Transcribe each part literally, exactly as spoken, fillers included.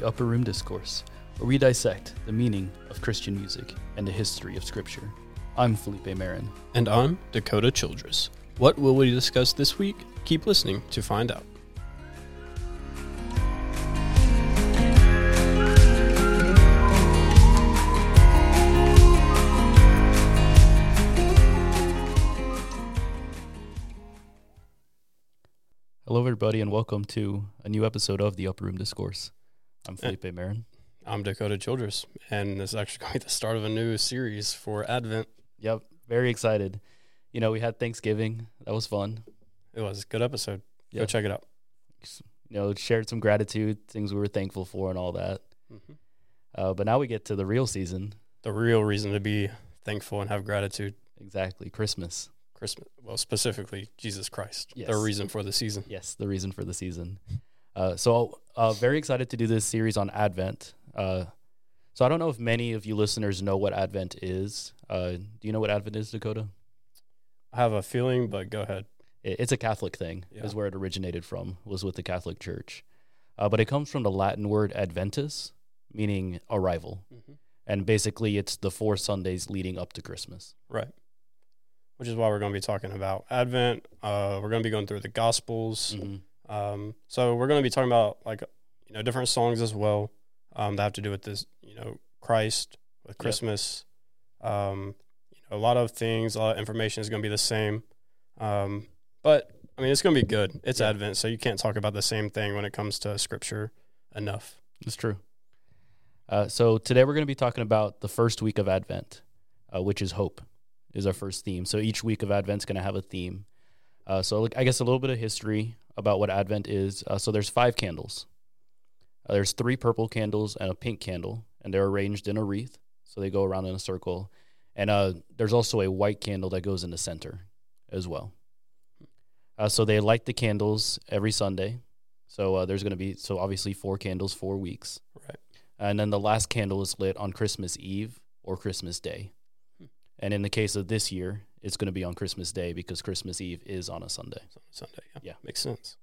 the Upper Room Discourse, where we dissect the meaning of Christian music and the history of Scripture. I'm Felipe Marin. And I'm Dakota Childress. What will we discuss this week? Keep listening to find out. Hello, everybody, and welcome to a new episode of the Upper Room Discourse. I'm Felipe and Marin. I'm Dakota Childress, and this is actually going to be the start of a new series for Advent. Yep, very excited. You know, we had Thanksgiving. That was fun. It was a good episode. Yep. Go check it out. You know, shared some gratitude, things we were thankful for and all that. Mm-hmm. Uh, but now we get to the real season. The real reason to be thankful and have gratitude. Exactly, Christmas. Christmas, well, specifically Jesus Christ, yes. The reason for the season. Yes, the reason for the season. Uh, so uh, very excited to do this series on Advent. Uh, so I don't know if many of you listeners know what Advent is. Uh, do you know what Advent is, Dakota? I have a feeling, but go ahead. It, it's a Catholic thing, yeah. Is where it originated from, was with the Catholic Church. Uh, but it comes from the Latin word adventus, meaning arrival. Mm-hmm. And basically it's the four Sundays leading up to Christmas. Right. Which is why we're going to be talking about Advent. Uh, we're going to be going through the Gospels. Mm-hmm. Um, so we're going to be talking about, like, you know, different songs as well um, that have to do with this, you know, Christ, with Christmas. Yep. Um, you know, a lot of things, a lot of information is going to be the same. Um, but, I mean, it's going to be good. It's yep. Advent, so you can't talk about the same thing when it comes to Scripture enough. It's true. Uh, so today we're going to be talking about the first week of Advent, uh, which is hope. Is our first theme. So each week of Advent's going to have a theme. Uh, so I guess a little bit of history about what Advent is. Uh, so there's five candles. Uh, there's three purple candles and a pink candle, and they're arranged in a wreath. So they go around in a circle. And uh, there's also a white candle that goes in the center as well. Uh, so they light the candles every Sunday. So uh, there's going to be, so obviously four candles, four weeks. Right. And then the last candle is lit on Christmas Eve or Christmas Day. And in the case of this year, it's going to be on Christmas Day because Christmas Eve is on a Sunday. Sunday, yeah. yeah. Makes sense.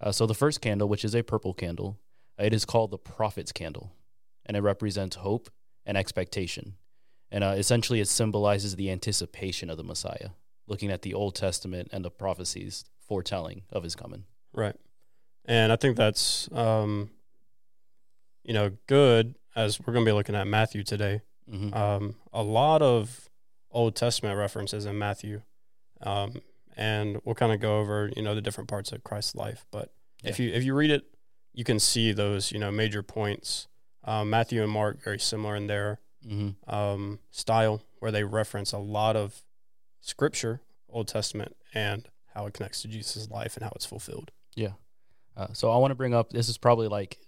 Uh, so the first candle, which is a purple candle, it is called the Prophet's Candle, and it represents hope and expectation. And uh, essentially it symbolizes the anticipation of the Messiah, looking at the Old Testament and the prophecies foretelling of his coming. Right. And I think that's, um, you know, good, as we're going to be looking at Matthew today. Mm-hmm. Um, a lot of Old Testament references in Matthew, um, and we'll kind of go over, you know, the different parts of Christ's life. But yeah. if you if you read it, you can see those, you know, major points. Um, Matthew and Mark, very similar in their mm-hmm. um, style, where they reference a lot of Scripture, Old Testament, and how it connects to Jesus' life and how it's fulfilled. Yeah. Uh, so I want to bring up, this is probably like,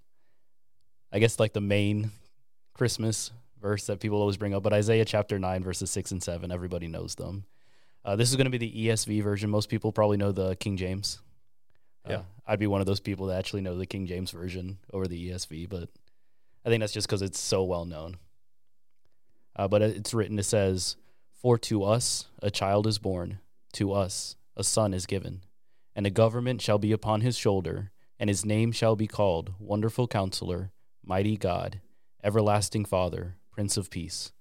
I guess like the main Christmas verse that people always bring up, but Isaiah chapter nine, verses six and seven, everybody knows them. Uh, this is going to be the E S V version. Most people probably know the King James. Uh, yeah. I'd be one of those people that actually know the King James version over the E S V, but I think that's just because it's so well known. Uh, but it's written, it says, "For to us a child is born, to us a son is given, and a government shall be upon his shoulder, and his name shall be called Wonderful Counselor, Mighty God, Everlasting Father, Prince of Peace.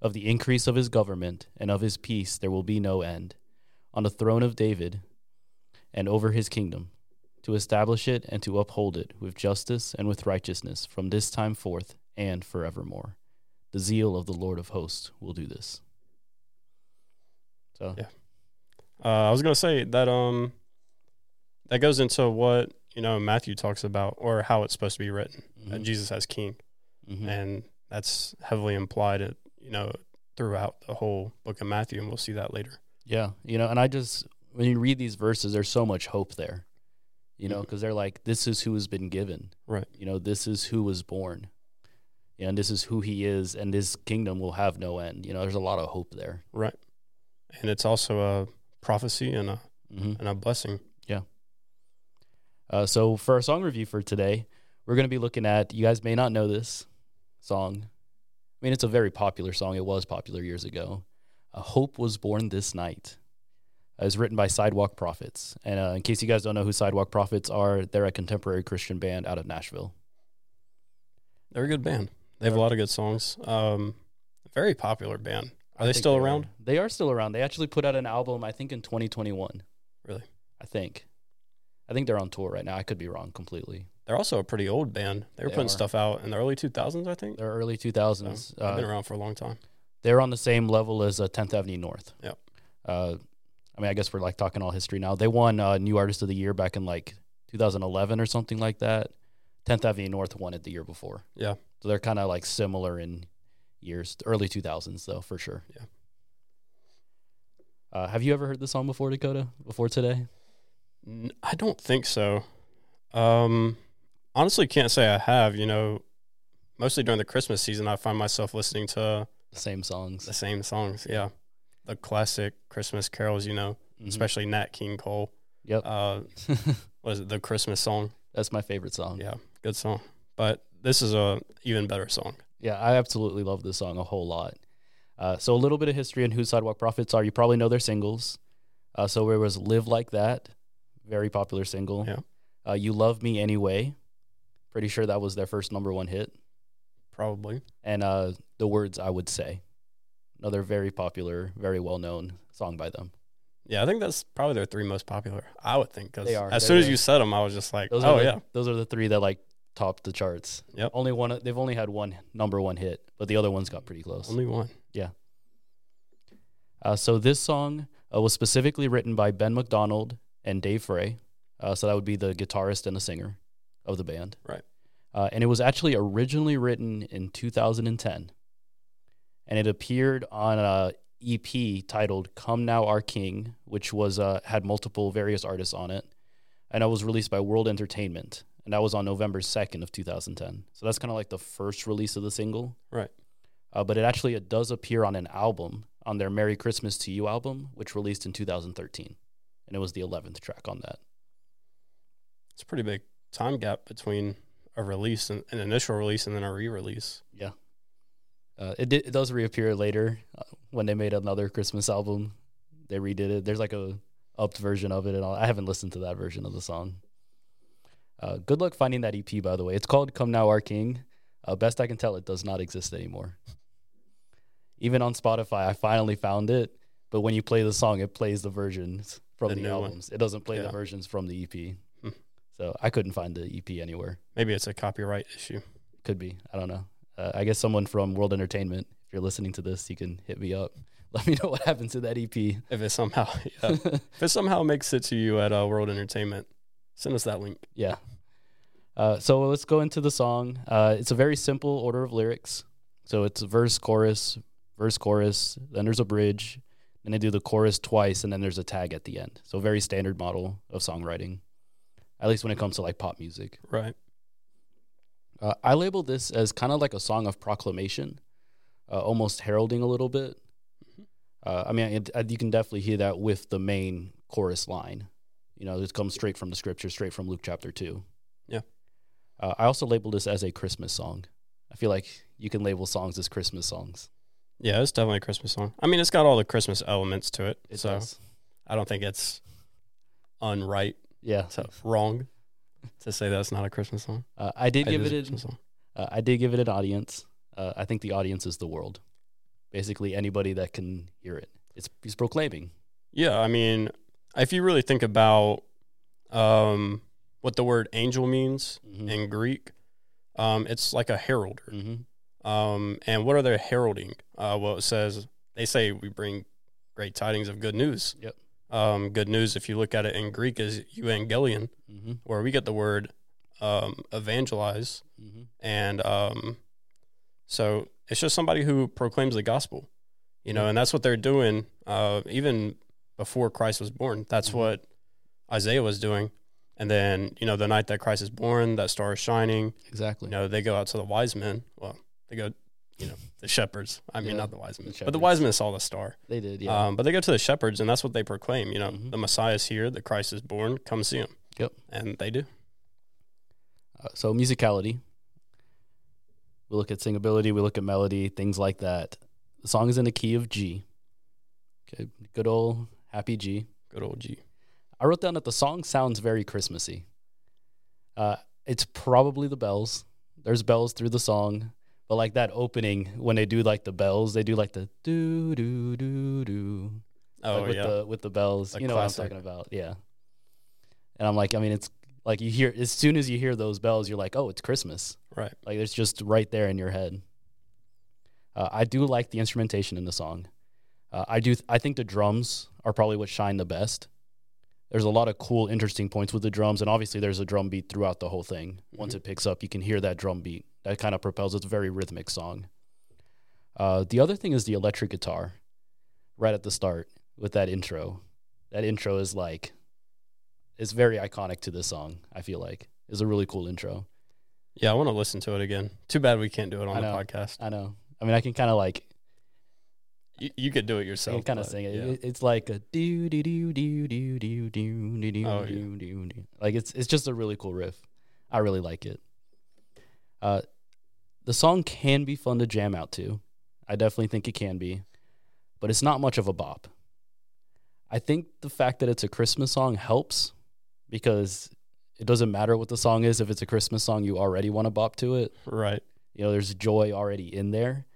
Of the increase of his government and of his peace there will be no end, on the throne of David and over his kingdom, to establish it and to uphold it with justice and with righteousness from this time forth and forevermore. The zeal of the Lord of hosts will do this." So yeah, uh, I was going to say that um that goes into what, you know, Matthew talks about, or how it's supposed to be written, mm-hmm. that Jesus as king, mm-hmm. and that's heavily implied, you know, throughout the whole book of Matthew, and we'll see that later. Yeah, you know, and I just, when you read these verses, there's so much hope there, you know, because mm-hmm. they're like, this is who has been given. Right. You know, this is who was born, and this is who he is, and this kingdom will have no end. You know, there's a lot of hope there. Right. And it's also a prophecy and a, mm-hmm. and a blessing. Yeah. Uh, so for our song review for today, we're going to be looking at, you guys may not know this song. I mean, it's a very popular song. It was popular years ago. Uh, Hope Was Born This Night. It was written by Sidewalk Prophets. And uh, in case you guys don't know who Sidewalk Prophets are, they're a contemporary Christian band out of Nashville. They're a good band. They have a lot of good songs. Um, very popular band. Are they still around? They are still around. They actually put out an album, I think, in twenty twenty-one. Really? I think. I think they're on tour right now. I could be wrong completely. They're also a pretty old band. They were putting stuff out in the early two thousands, I think. They're early two thousands. They've been around for a long time. They're on the same level as uh, tenth Avenue North. Yep. Uh, I mean, I guess we're, like, talking all history now. They won uh, New Artist of the Year back in, like, two thousand eleven or something like that. tenth Avenue North won it the year before. Yeah. So they're kind of, like, similar in years, early two thousands, though, for sure. Yeah. Uh, have you ever heard the song before, Dakota, before today? I don't think so. Um, honestly, can't say I have. You know, mostly during the Christmas season, I find myself listening to the same songs. The same songs, yeah. The classic Christmas carols, you know, mm-hmm. especially Nat King Cole. Yep. Uh, what is it, the Christmas song? That's my favorite song. Yeah, good song. But this is a even better song. Yeah, I absolutely love this song a whole lot. Uh, so a little bit of history on who Sidewalk Prophets are. You probably know their singles. Uh, so there was Live Like That, very popular single. Yeah. Uh, You Love Me Anyway. Pretty sure that was their first number one hit. Probably. And uh, The Words I Would Say. Another very popular, very well-known song by them. Yeah, I think that's probably their three most popular, I would think. Cause they are. As soon as you said them, I was just like, oh, yeah. Those are the three that, like, topped the charts. Yep. Only one. They've only had one number one hit, but the other ones got pretty close. Only one. Yeah. Uh, so this song uh, was specifically written by Ben McDonald and Dave Frey. Uh, so that would be the guitarist and the singer of the band. Right. Uh, and it was actually originally written in two thousand ten. And it appeared on a E P titled Come Now Our King, which was uh, had multiple various artists on it. And it was released by World Entertainment. And that was on November second of two thousand ten. So that's kind of like the first release of the single. Right. Uh, but it actually it does appear on an album, on their Merry Christmas to You album, which released in two thousand thirteen. And it was the eleventh track on that. It's a pretty big time gap between a release, and an initial release, and then a re-release. Yeah. Uh, it, did, it does reappear later uh, when they made another Christmas album. They redid it. There's like a upped version of it, and all. I haven't listened to that version of the song. Uh, good luck finding that E P, by the way. It's called Come Now Our King. Uh, best I can tell, it does not exist anymore. Even on Spotify, I finally found it, but when you play the song, it plays the versions from the, the albums. One. It doesn't play yeah. the versions from the E P. Hmm. So I couldn't find the E P anywhere. Maybe it's a copyright issue. Could be. I don't know. Uh, I guess someone from World Entertainment, if you're listening to this, you can hit me up. Let me know what happens to that E P. If it somehow yeah. if it somehow makes it to you at uh, World Entertainment, send us that link. Yeah. Uh, so let's go into the song. Uh, it's a very simple order of lyrics. So it's verse, chorus, verse, chorus, then there's a bridge, then they do the chorus twice, and then there's a tag at the end. So very standard model of songwriting, at least when it comes to like pop music. Right. Uh, I label this as kind of like a song of proclamation, uh, almost heralding a little bit. Uh, I mean, it, it, you can definitely hear that with the main chorus line. You know, it comes straight from the scripture, straight from Luke chapter two. Yeah. Uh, I also label this as a Christmas song. I feel like you can label songs as Christmas songs. Yeah, it's definitely a Christmas song. I mean, it's got all the Christmas elements to it. It so does. I don't think it's unright. Yeah. So wrong. To say that's not a Christmas song. Uh, I did give it. it an, uh, I did give it an audience. Uh, I think the audience is the world. Basically, anybody that can hear it. It's he's proclaiming. Yeah, I mean, if you really think about um, what the word angel means mm-hmm. in Greek, um, it's like a heralder. Mm-hmm. Um, and what are they heralding? Uh, well, it says they say we bring great tidings of good news. Yep. Um, good news, if you look at it in Greek, is euangelion, mm-hmm. where we get the word um, evangelize. Mm-hmm. And um, so it's just somebody who proclaims the gospel, you know, mm-hmm. and that's what they're doing uh, even before Christ was born. That's mm-hmm. what Isaiah was doing. And then, you know, the night that Christ is born, that star is shining. Exactly. You know, they go out to the wise men. Well, they go, you know, the shepherds. I mean, yeah, not the wise men, the but the wise men saw the star. They did, yeah. Um, but they go to the shepherds, and that's what they proclaim. You know, mm-hmm. the Messiah is here, the Christ is born. Come see him. Yep, and they do. Uh, so musicality. We look at singability. We look at melody. Things like that. The song is in the key of G. Okay, good old happy G. Good old G. I wrote down that the song sounds very Christmassy. Uh, it's probably the bells. There's bells through the song, but like that opening when they do like the bells, they do like the do do do do. Oh like with yeah, the, with the bells, a you know classic. What I'm talking about, yeah. And I'm like, I mean, it's like you hear as soon as you hear those bells, you're like, oh, it's Christmas, right? Like it's just right there in your head. Uh, I do like the instrumentation in the song. Uh, I do. Th- I think the drums are probably what shine the best. There's a lot of cool, interesting points with the drums, and obviously there's a drum beat throughout the whole thing. Mm-hmm. Once it picks up, you can hear that drum beat. That kind of propels. It's a very rhythmic song. Uh, the other thing is the electric guitar right at the start with that intro. That intro is like, it's very iconic to this song, I feel like. It's a really cool intro. Yeah, I want to listen to it again. Too bad we can't do it on I know, the podcast. I know. I mean, I can kind of like... You, you could do it yourself. You kind of sing it. Yeah. It's like a do do do do do do do do do oh, do do do. Like it's it's just a really cool riff. I really like it. Uh, the song can be fun to jam out to. I definitely think it can be, but it's not much of a bop. I think the fact that it's a Christmas song helps because it doesn't matter what the song is. If it's a Christmas song, you already want to bop to it, right? You know, there's joy already in there,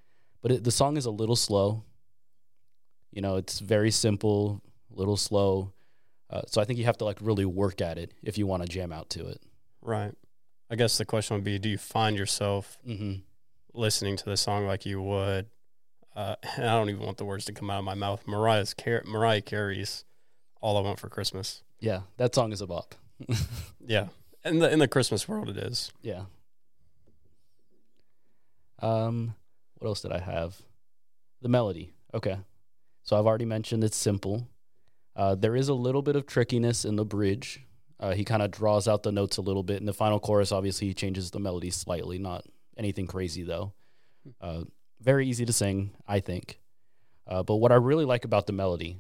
but it, the song is a little slow. You know, it's very simple, a little slow. Uh, so I think you have to, like, really work at it if you want to jam out to it. Right. I guess the question would be, do you find yourself mm-hmm. listening to the song like you would? Uh, and I don't even want the words to come out of my mouth. Mariah's Car- Mariah Carey's All I Want for Christmas. Yeah, that song is a bop. Yeah. In the, in the Christmas world, it is. Yeah. Um, what else did I have? The melody. Okay. So I've already mentioned it's simple. Uh, there is a little bit of trickiness in the bridge. Uh, he kind of draws out the notes a little bit. In the final chorus, obviously, he changes the melody slightly, not anything crazy, though. Uh, very easy to sing, I think. Uh, but what I really like about the melody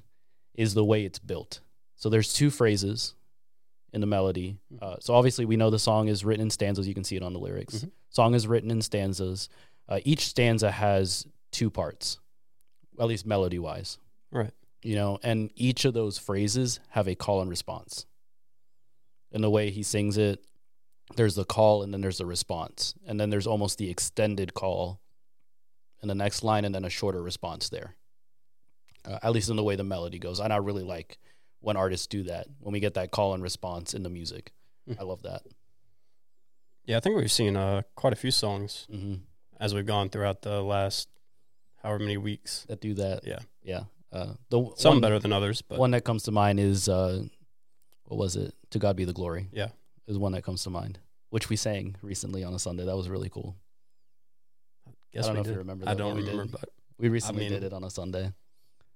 is the way it's built. So there's two phrases in the melody. Uh, so obviously, we know the song is written in stanzas. You can see it on the lyrics. Mm-hmm. Song is written in stanzas. Uh, each stanza has two parts. At least melody-wise. Right. You know, and each of those phrases have a call and response. In the way he sings it, there's the call and then there's the response. And then there's almost the extended call in the next line and then a shorter response there. Uh, at least in the way the melody goes. And I really like when artists do that, when we get that call and response in the music. Mm-hmm. I love that. Yeah, I think we've seen uh, quite a few songs mm-hmm. as we've gone throughout the last... however many weeks that do that. Yeah. Yeah. Uh, the Some one, better than others, but one that comes to mind is, uh, what was it? To God Be the Glory. Yeah. Is one that comes to mind, which we sang recently on a Sunday. That was really cool. I guess I don't we know did. If you remember that. I don't yeah, remember, we but we recently I mean, did it on a Sunday.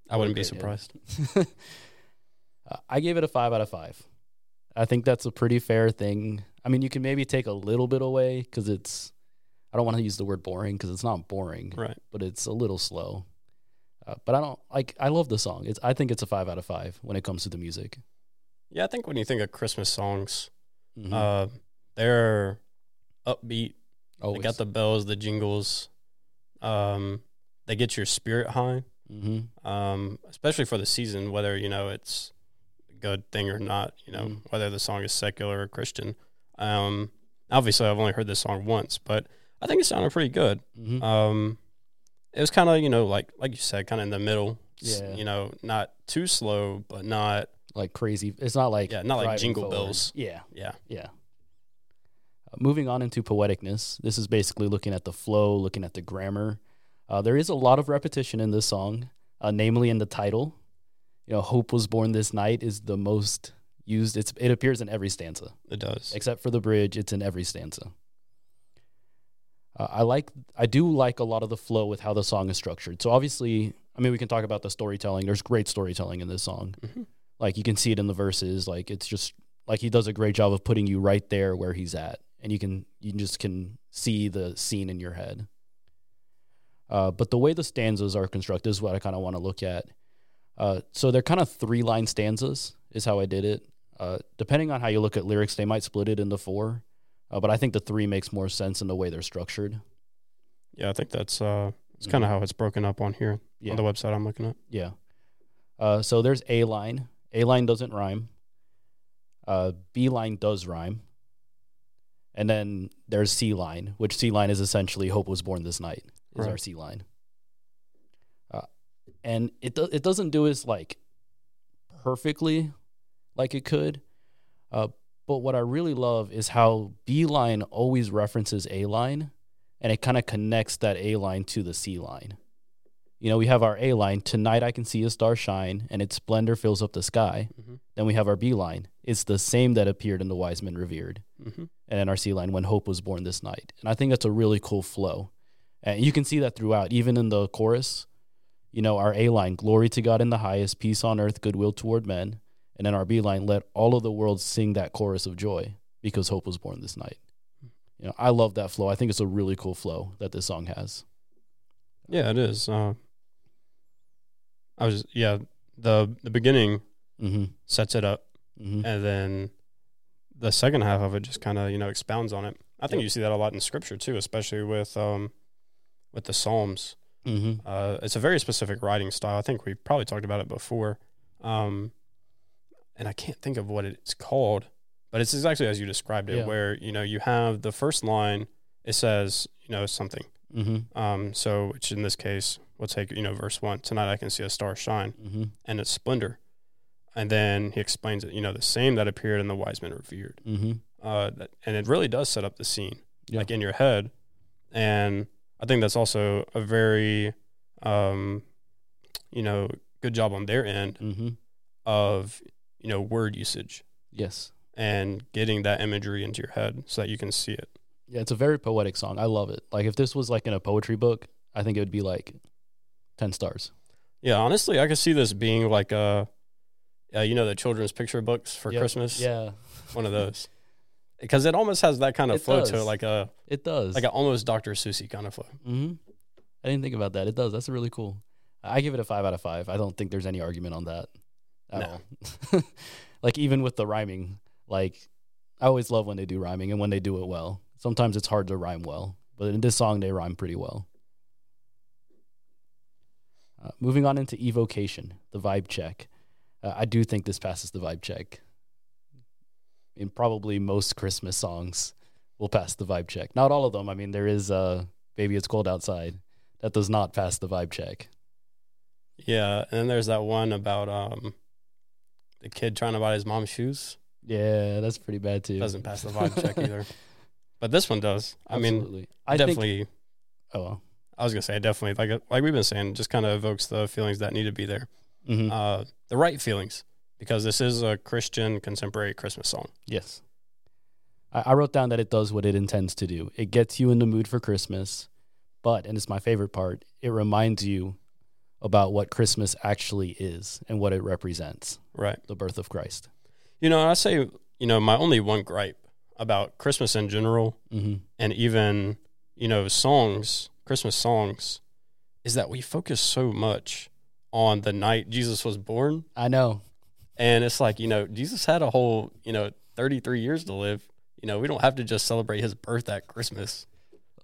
I wouldn't be surprised. uh, I gave it a five out of five. I think that's a pretty fair thing. I mean, you can maybe take a little bit away because it's, I don't want to use the word boring because it's not boring, right? But it's a little slow. Uh, but I don't like. I love the song. It's. I think it's a five out of five when it comes to the music. Yeah, I think when you think of Christmas songs, mm-hmm. uh, they're upbeat. Always. They got the bells, the jingles. Um, they get your spirit high, mm-hmm. um, especially for the season, whether you know it's a good thing or not. You know, mm-hmm. whether the song is secular or Christian. Um, obviously, I've only heard this song once, but I think it sounded pretty good. Mm-hmm. Um, it was kind of, you know, like like you said, kind of in the middle. Yeah. You know, not too slow, but not like crazy. It's not like yeah, not like jingle forward. Bells. Yeah, yeah, yeah. Uh, moving on into poeticness, this is basically looking at the flow, looking at the grammar. Uh, there is a lot of repetition in this song, uh, namely in the title. You know, "Hope Was Born This Night" is the most used. It's it appears in every stanza. It does, except for the bridge. It's in every stanza. Uh, I like, I do like a lot of the flow with how the song is structured. So obviously, I mean, we can talk about the storytelling. There's great storytelling in this song. Mm-hmm. Like you can see it in the verses. Like it's just like he does a great job of putting you right there where he's at, and you can you just can see the scene in your head. Uh, but the way the stanzas are constructed is what I kind of want to look at. Uh, so they're kind of three line stanzas is how I did it. Uh, depending on how you look at lyrics, they might split it into four. Uh, but I think the three makes more sense in the way they're structured. Yeah, I think that's uh, it's kind of mm-hmm. how it's broken up on here, yeah. on the website I'm looking at. Yeah. Uh, so there's A line. A line doesn't rhyme. Uh, B line does rhyme. And then there's C line, which C line is essentially Hope Was Born This Night is right. Our C line. Uh, and it do, it doesn't do us like perfectly like it could. Uh, but what I really love is how B line always references A line, and it kind of connects that A line to the C line. You know, we have our A line, tonight I can see a star shine, and its splendor fills up the sky. Mm-hmm. Then we have our B line, it's the same that appeared in the wise men revered. Mm-hmm. And then our C line, when hope was born this night. And I think that's a really cool flow. And you can see that throughout, even in the chorus. You know, our A line, glory to God in the highest, peace on earth, goodwill toward men. And then our B line, let all of the world sing that chorus of joy, because hope was born this night. You know, I love that flow. I think it's a really cool flow that this song has. Yeah, it is. Uh, I was yeah the the beginning mm-hmm. sets it up, mm-hmm. and then the second half of it just kind of you know expounds on it. I think yep. you see that a lot in Scripture too, especially with um with the Psalms. Mm-hmm. Uh, it's a very specific writing style. I think we probably talked about it before, um, and I can't think of what it's called, but it's exactly as you described it, yeah. where you know you have the first line. It says you know something. Mm-hmm. Um, so which in this case we'll take you know verse one, tonight I can see a star shine mm-hmm. and its splendor, and then he explains it you know the same that appeared in the wise men revered mm-hmm. uh, that, and it really does set up the scene yeah. like in your head. And I think that's also a very um, you know good job on their end mm-hmm. of you know word usage yes and getting that imagery into your head so that you can see it. Yeah, it's a very poetic song. I love it. Like, if this was, like, in a poetry book, I think it would be, like, ten stars. Yeah, honestly, I could see this being, like, a, uh, you know, the children's picture books for yep. Christmas? Yeah. One of those. Because it almost has that kind of it flow does. to it, like a... It does. Like an almost Doctor Seuss kind of flow. Mm-hmm. I didn't think about that. It does. That's really cool. I give it a five out of five. I don't think there's any argument on that at no. all. Like, even with the rhyming, like, I always love when they do rhyming and when they do it well. Sometimes it's hard to rhyme well, but in this song, they rhyme pretty well. Uh, moving on into evocation, the vibe check. Uh, I do think this passes the vibe check. In probably most Christmas songs will pass the vibe check. Not all of them. I mean, there is uh, Baby It's Cold Outside. That does not pass the vibe check. Yeah, and then there's that one about um, the kid trying to buy his mom's shoes. Yeah, that's pretty bad too. Doesn't pass the vibe check either. But this one does. I Absolutely. mean, I definitely. Think, oh, well. I was gonna say, definitely. Like, like we've been saying, just kind of evokes the feelings that need to be there, mm-hmm. uh, the right feelings, because this is a Christian contemporary Christmas song. Yes, I, I wrote down that it does what it intends to do. It gets you in the mood for Christmas, but and it's my favorite part. It reminds you about what Christmas actually is and what it represents. Right, the birth of Christ. You know, I say, you know, my only one gripe about Christmas in general mm-hmm. and even, you know, songs, Christmas songs, is that we focus so much on the night Jesus was born. I know. And it's like, you know, Jesus had a whole, you know, thirty-three years to live. You know, we don't have to just celebrate his birth at Christmas.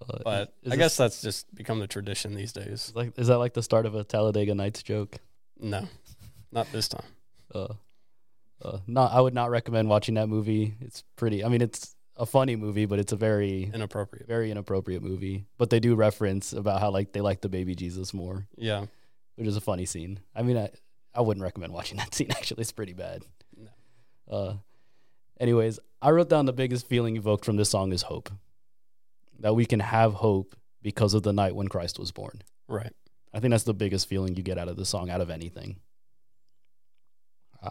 Uh, but I this, guess that's just become the tradition these days. Is, like, is that like the start of a Talladega Nights joke? No, not this time. Uh Uh, not, I would not recommend watching that movie. It's pretty, I mean, it's a funny movie, but it's a very inappropriate, very inappropriate movie. But they do reference about how like they like the baby Jesus more. Yeah. Which is a funny scene. I mean, I, I wouldn't recommend watching that scene. Actually, it's pretty bad. No. Uh, anyways, I wrote down the biggest feeling evoked from this song is hope. That we can have hope because of the night when Christ was born. Right. I think that's the biggest feeling you get out of the song, out of anything.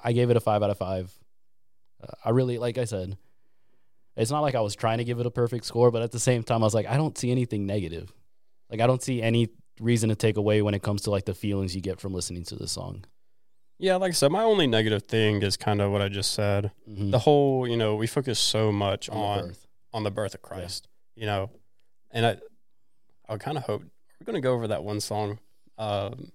I gave it a five out of five. Uh, I really, like I said, it's not like I was trying to give it a perfect score, but at the same time, I was like, I don't see anything negative. Like, I don't see any reason to take away when it comes to, like, the feelings you get from listening to the song. Yeah, like I said, my only negative thing is kind of what I just said. Mm-hmm. The whole, you know, we focus so much on on the birth, on the birth of Christ, yeah. you know, and I I kind of hope we're going to go over that one song um,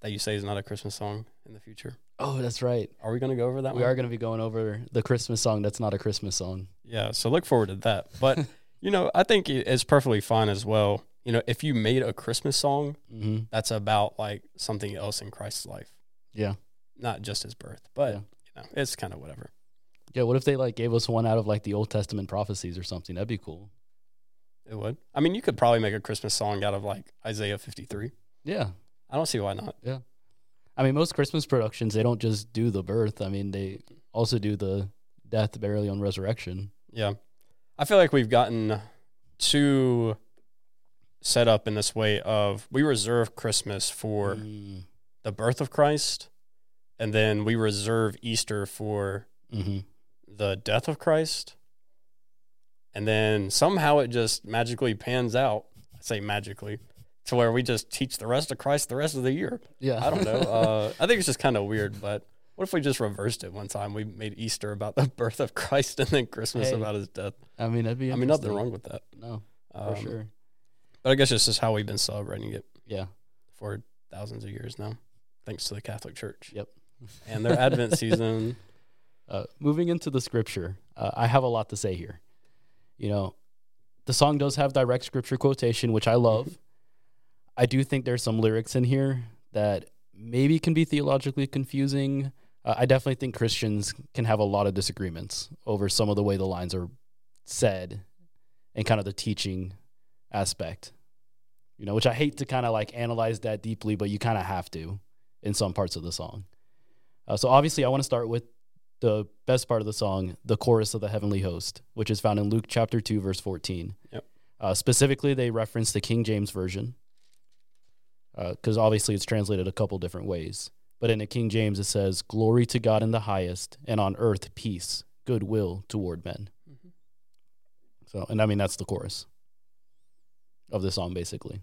that you say is not a Christmas song. In the future. Oh, that's right. Are we going to go over that we one? We are going to be going over the Christmas song that's not a Christmas song. Yeah, so look forward to that. But, you know, I think it's perfectly fine as well. You know, if you made a Christmas song, mm-hmm. that's about, like, something else in Christ's life. Yeah. Not just his birth, but, yeah. you know, it's kind of whatever. Yeah, what if they like gave us one out of like the Old Testament prophecies or something? That'd be cool. It would. I mean, you could probably make a Christmas song out of like Isaiah fifty-three. Yeah. I don't see why not. Yeah. I mean, most Christmas productions, they don't just do the birth. I mean, they also do the death, burial, and resurrection. Yeah. I feel like we've gotten too set up in this way of we reserve Christmas for mm. the birth of Christ, and then we reserve Easter for mm-hmm. the death of Christ. And then somehow it just magically pans out. I say magically, to where we just teach the rest of Christ the rest of the year. Yeah. I don't know. Uh, I think it's just kind of weird, but what if we just reversed it one time? We made Easter about the birth of Christ and then Christmas hey, about his death. I mean, that'd be I mean, nothing wrong with that. No, um, for sure. But I guess this is how we've been celebrating it. Yeah. For thousands of years now, thanks to the Catholic Church. Yep. And their Advent season. Uh, moving into the scripture, uh, I have a lot to say here. You know, the song does have direct scripture quotation, which I love. I do think there's some lyrics in here that maybe can be theologically confusing. Uh, I definitely think Christians can have a lot of disagreements over some of the way the lines are said and kind of the teaching aspect, you know, which I hate to kind of like analyze that deeply, but you kind of have to in some parts of the song. Uh, so obviously I want to start with the best part of the song, the chorus of the heavenly host, which is found in Luke chapter two, verse fourteen. Yep. Uh, specifically, they reference the King James Version because uh, obviously it's translated a couple different ways. But in the King James, it says, "Glory to God in the highest, and on earth peace, goodwill toward men." Mm-hmm. So, and I mean, that's the chorus of the song, basically.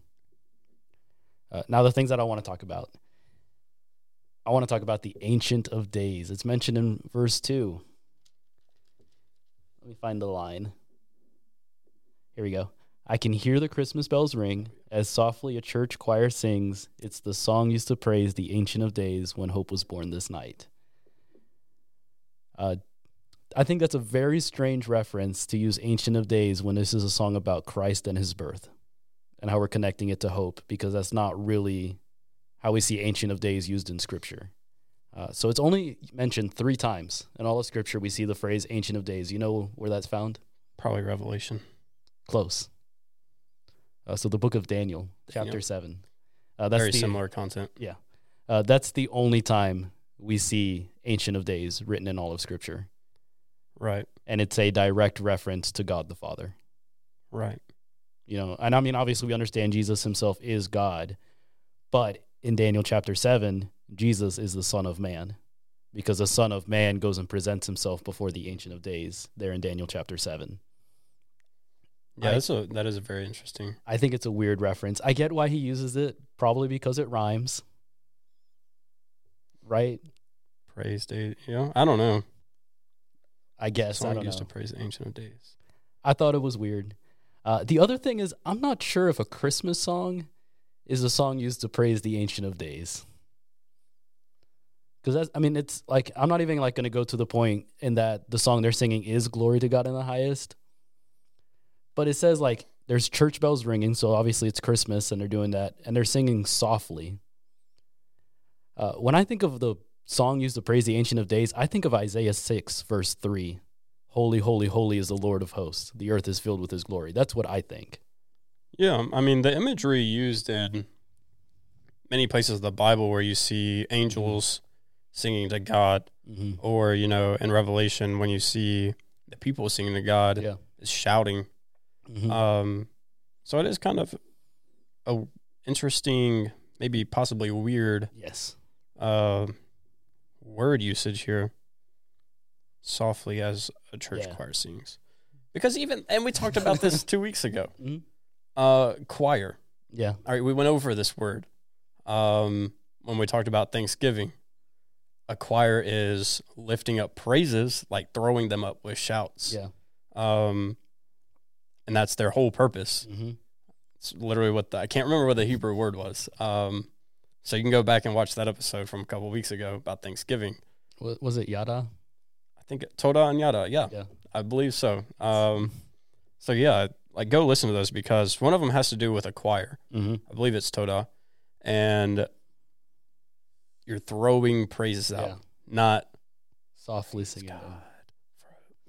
Uh, now, the things that I want to talk about. I want to talk about the Ancient of Days. It's mentioned in verse two. Let me find the line. Here we go. "I can hear the Christmas bells ring as softly a church choir sings. It's the song used to praise the Ancient of Days when hope was born this night." Uh, I think that's a very strange reference to use Ancient of Days when this is a song about Christ and his birth and how we're connecting it to hope, because that's not really how we see Ancient of Days used in Scripture. Uh, so it's only mentioned three times in all of Scripture we see the phrase Ancient of Days. You know where that's found? Probably Revelation. Close. Uh, so the book of Daniel, chapter Daniel. seven. Uh, that's Very the, similar content. Yeah. Uh, that's the only time we see Ancient of Days written in all of Scripture. Right. And it's a direct reference to God the Father. Right. You know, and I mean, obviously we understand Jesus himself is God, but in Daniel chapter seven, Jesus is the Son of Man, because the Son of Man goes and presents himself before the Ancient of Days there in Daniel chapter seven. Yeah, I, that's a, that is a very interesting. I think it's a weird reference. I get why he uses it, probably because it rhymes. Right? Praise Day. You know, I don't know. I guess. I don't used know. to praise the Ancient of Days. I thought it was weird. Uh, the other thing is, I'm not sure if a Christmas song is a song used to praise the Ancient of Days. Because, I mean, it's like, I'm not even like going to go to the point in that the song they're singing is "Glory to God in the highest." But it says, like, there's church bells ringing, so obviously it's Christmas and they're doing that, and they're singing softly. Uh, when I think of the song used to praise the Ancient of Days, I think of Isaiah six, verse three. "Holy, holy, holy is the Lord of hosts. The earth is filled with his glory." That's what I think. Yeah, I mean, the imagery used in many places of the Bible where you see angels singing to God, mm-hmm. or, you know, in Revelation when you see the people singing to God, yeah. is shouting. Mm-hmm. Um, so it is kind of an interesting, maybe possibly weird yes. uh, word usage here, softly as a church yeah. choir sings. Because even, and we talked about this two weeks ago. Mm-hmm. Uh, choir. Yeah. All right. We went over this word um, when we talked about Thanksgiving. A choir is lifting up praises, like throwing them up with shouts. Yeah. Um, and that's their whole purpose. Mm-hmm. It's literally what the, I can't remember what the Hebrew word was. Um, so you can go back and watch that episode from a couple of weeks ago about Thanksgiving. Was it yada? I think it, toda and yada. Yeah, yeah. I believe so. Um, so yeah. Like, go listen to those, because one of them has to do with a choir. Mm-hmm. I believe it's Toda. And you're throwing praises out, yeah. not softly singing. God,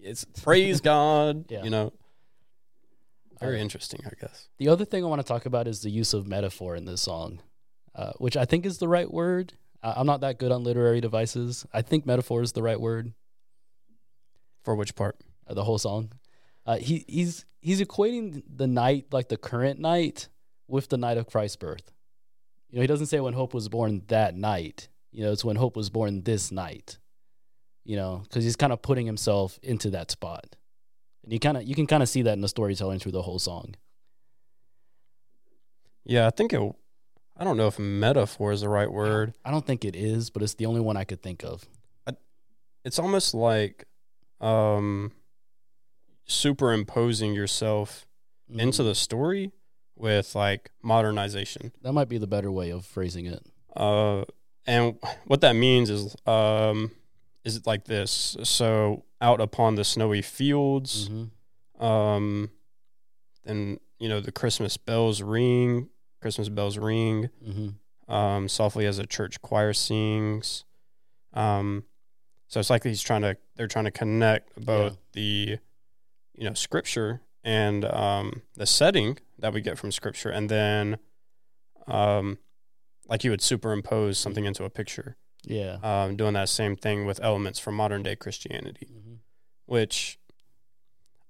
it's praise God, yeah. you know. Very interesting, I guess. The other thing I want to talk about is the use of metaphor in this song, uh, which I think is the right word. Uh, I'm not that good on literary devices. I think metaphor is the right word. For which part? Uh, the whole song. Uh, he he's he's equating the night, like the current night, with the night of Christ's birth. You know, he doesn't say when hope was born that night. You know, it's when hope was born this night. You know, because he's kind of putting himself into that spot. You kind of you can kind of see that in the storytelling through the whole song. Yeah, I think it. I don't know if metaphor is the right word. I don't think it is, but it's the only one I could think of. I, it's almost like um, superimposing yourself mm-hmm. into the story with like modernization. That might be the better way of phrasing it. Uh, and what that means is um, is it like this? So. Out upon the snowy fields, mm-hmm. um, and you know the Christmas bells ring. Christmas bells ring mm-hmm. um, softly as a church choir sings. Um, so it's like he's trying to. They're trying to connect both yeah. the, you know, scripture and um, the setting that we get from scripture, and then, um, like you would superimpose something into a picture. Yeah, um, doing that same thing with elements from modern day Christianity, mm-hmm. which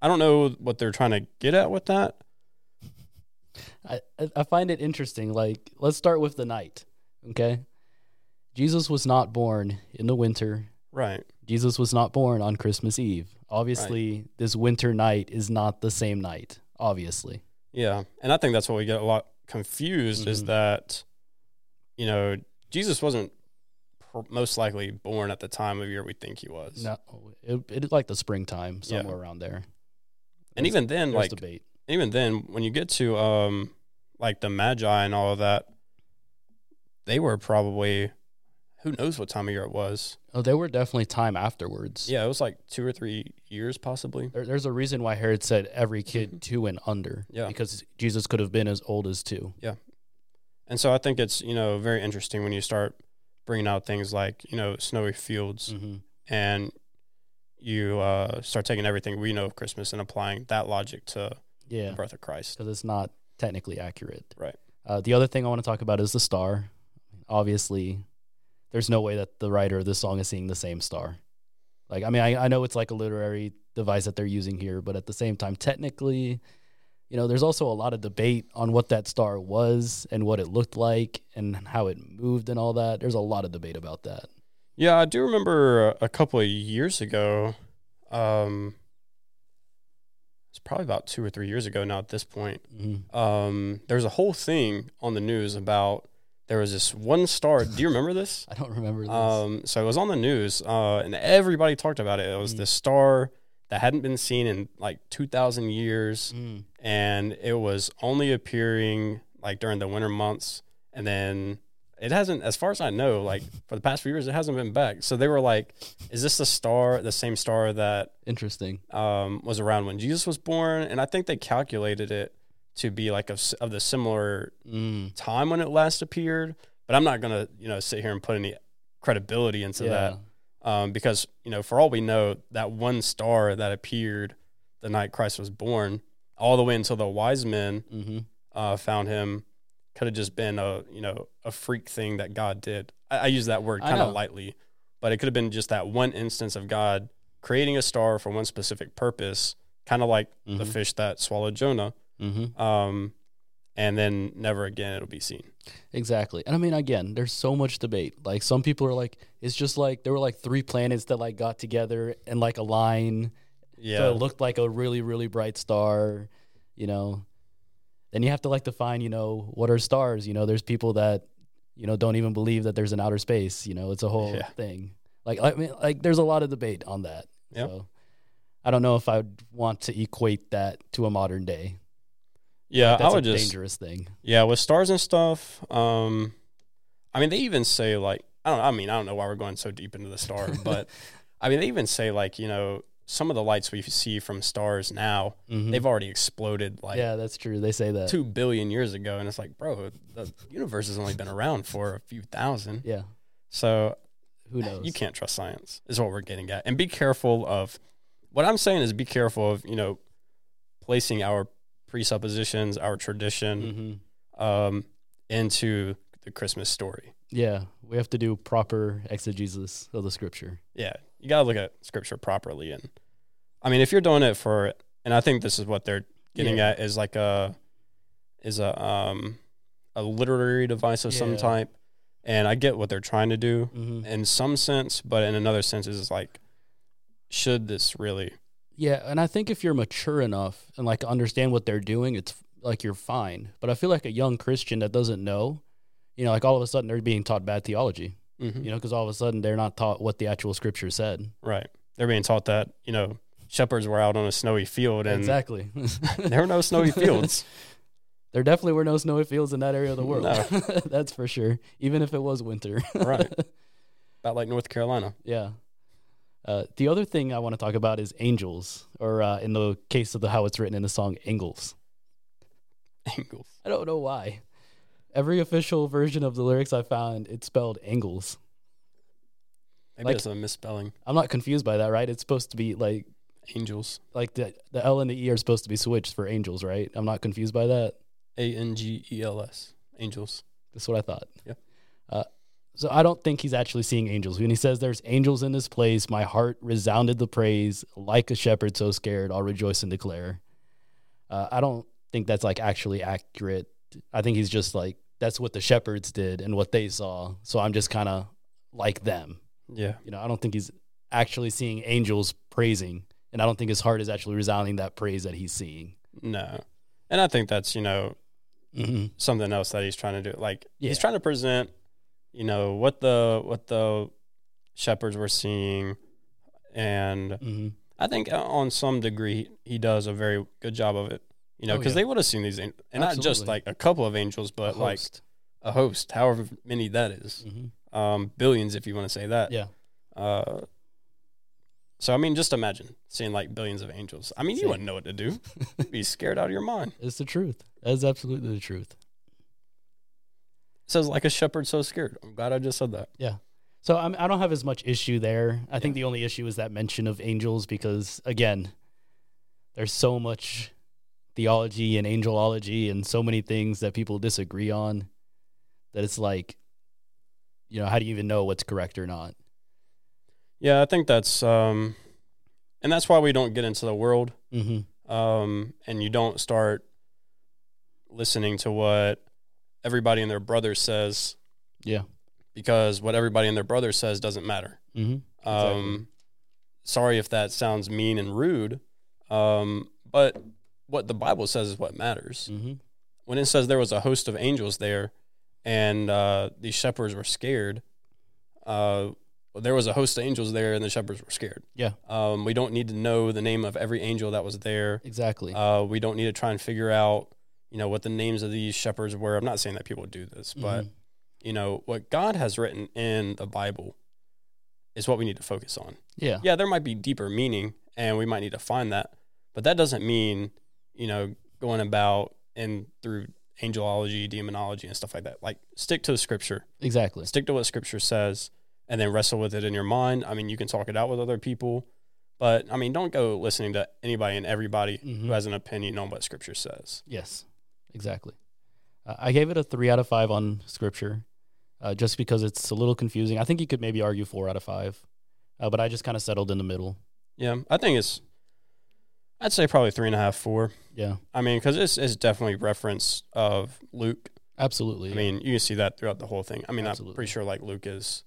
I don't know what they're trying to get at with that. I I find it interesting. Like, let's start with the night. Okay, Jesus was not born in the winter. Right. Jesus was not born on Christmas Eve. Obviously, right. This winter night is not the same night. Obviously. Yeah, and I think that's what we get a lot confused mm-hmm. is that, you know, Jesus wasn't. Most likely born at the time of year we think he was. No, it, it like the springtime somewhere yeah. around there. And there's, even then, like debate. Even then, when you get to um, like the Magi and all of that, they were probably who knows what time of year it was. Oh, they were definitely time afterwards. Yeah, it was like two or three years possibly. There, there's a reason why Herod said every kid two and under. Yeah, because Jesus could have been as old as two. Yeah, and so I think it's you know very interesting when you start. Bringing out things like, you know, snowy fields mm-hmm. and you uh, start taking everything we know of Christmas and applying that logic to yeah. the birth of Christ. Because it's not technically accurate. Right. Uh, the other thing I want to talk about is the star. Obviously, there's no way that the writer of this song is seeing the same star. Like, I mean, I, I know it's like a literary device that they're using here, but at the same time, technically, you know, there's also a lot of debate on what that star was and what it looked like and how it moved and all that. There's a lot of debate about that. Yeah, I do remember a couple of years ago. Um, it's probably about two or three years ago now at this point. Mm-hmm. Um, there was a whole thing on the news about there was this one star. Do you remember this? I don't remember this. Um, so it was on the news uh, and everybody talked about it. It was mm-hmm. this star that hadn't been seen in like two thousand years. Mm. And it was only appearing like during the winter months. And then it hasn't, as far as I know, like for the past few years, it hasn't been back. So they were like, is this the star, the same star that interesting um, was around when Jesus was born? And I think they calculated it to be like of, of the similar mm. time when it last appeared, but I'm not going to, you know, sit here and put any credibility into yeah. that. Um, because, you know, for all we know, that one star that appeared the night Christ was born, all the way until the wise men mm-hmm. uh, found him, could have just been a, you know, a freak thing that God did. I, I use that word kind of lightly, but it could have been just that one instance of God creating a star for one specific purpose, kind of like mm-hmm. the fish that swallowed Jonah, mm-hmm. um, and then never again it'll be seen. Exactly. And I mean, again, there's so much debate. Like some people are like, it's just like, there were like three planets that like got together and like a line. Yeah. So it looked like a really, really bright star, you know, then you have to like define, you know, what are stars? You know, there's people that, you know, don't even believe that there's an outer space, you know, it's a whole yeah. thing. Like, I mean, like there's a lot of debate on that. Yeah. So I don't know if I would want to equate that to a modern day. Yeah, like that's I would a just dangerous thing. Yeah, with stars and stuff. Um, I mean, they even say like I don't. I mean, I don't know why we're going so deep into the star, but I mean, they even say like you know some of the lights we see from stars now mm-hmm. they've already exploded. Like yeah, that's true. They say that two billion years ago, and it's like, bro, the universe has only been around for a few thousand. Yeah. So who knows? You can't trust science. Is what we're getting at, and be careful of what I'm saying is be careful of, you know, placing our presuppositions, our tradition, mm-hmm. um, into the Christmas story. Yeah, we have to do proper exegesis of the scripture. Yeah, you got to look at scripture properly. And I mean, if you're doing it for, and I think this is what they're getting yeah. at, is like a, is a, um, a literary device of yeah. some type. And I get what they're trying to do mm-hmm. in some sense, but in another sense, it's like, should this really? Yeah, and I think if you're mature enough and like understand what they're doing, it's like you're fine. But I feel like a young Christian that doesn't know, you know, like all of a sudden they're being taught bad theology, mm-hmm. you know, because all of a sudden they're not taught what the actual scripture said. Right. They're being taught that, you know, shepherds were out on a snowy field. And exactly. There were no snowy fields. There definitely were no snowy fields in that area of the world. No. That's for sure. Even if it was winter. Right. About like North Carolina. Yeah. Uh, the other thing I want to talk about is angels, or uh, in the case of the, how it's written in the song, angels. Angels. I don't know why. Every official version of the lyrics I found, it's spelled angels. Maybe it's like, a misspelling. I'm not confused by that, right? It's supposed to be like... Angels. Like the the L and the E are supposed to be switched for angels, right? I'm not confused by that. A N G E L S, angels. That's what I thought. Yeah. Uh, so I don't think he's actually seeing angels. When he says there's angels in this place, my heart resounded the praise, like a shepherd so scared, I'll rejoice and declare. Uh, I don't think that's like actually accurate. I think he's just like, that's what the shepherds did and what they saw. So I'm just kind of like them. Yeah. You know, I don't think he's actually seeing angels praising. And I don't think his heart is actually resounding that praise that he's seeing. No. And I think that's, you know, mm-hmm. something else that he's trying to do. Like yeah. he's trying to present, you know, what the what the shepherds were seeing, and mm-hmm. I think on some degree he does a very good job of it. You know, because oh, yeah. they would have seen these, and Absolutely. Not just like a couple of angels, but a like a host, however many that is, mm-hmm. um, billions if you want to say that. Yeah. Uh, So, I mean, just imagine seeing, like, billions of angels. I mean, you wouldn't know what to do. You'd be scared out of your mind. It's the truth. That is absolutely the truth. It says, like a shepherd so scared. I'm glad I just said that. Yeah. So, I'm, I don't have as much issue there. I yeah. think the only issue is that mention of angels because, again, there's so much theology and angelology and so many things that people disagree on that it's like, you know, how do you even know what's correct or not? Yeah, I think that's, um, and that's why we don't get into the world, mm-hmm. um, and you don't start listening to what everybody and their brother says. Yeah, because what everybody and their brother says doesn't matter. Mm-hmm. Um, exactly. Sorry if that sounds mean and rude, um, but what the Bible says is what matters. Mm-hmm. When it says there was a host of angels there, and uh, these shepherds were scared. Uh, There was a host of angels there, and the shepherds were scared. Yeah. Um, we don't need to know the name of every angel that was there. Exactly. Uh, we don't need to try and figure out, you know, what the names of these shepherds were. I'm not saying that people do this, mm-hmm. but, you know, what God has written in the Bible is what we need to focus on. Yeah. Yeah, there might be deeper meaning, and we might need to find that, but that doesn't mean, you know, going about and through angelology, demonology, and stuff like that. Like, stick to the scripture. Exactly. Stick to what scripture says. And then wrestle with it in your mind. I mean, you can talk it out with other people, but I mean, don't go listening to anybody and everybody mm-hmm. who has an opinion on what scripture says. Yes, exactly. Uh, I gave it a three out of five on scripture, uh, just because it's a little confusing. I think you could maybe argue four out of five, uh, but I just kind of settled in the middle. Yeah. I think it's, I'd say probably three and a half, four. Yeah. I mean, cause it's, it's definitely reference of Luke. Absolutely. I yeah. mean, you can see that throughout the whole thing. I mean, Absolutely. I'm pretty sure like Luke is,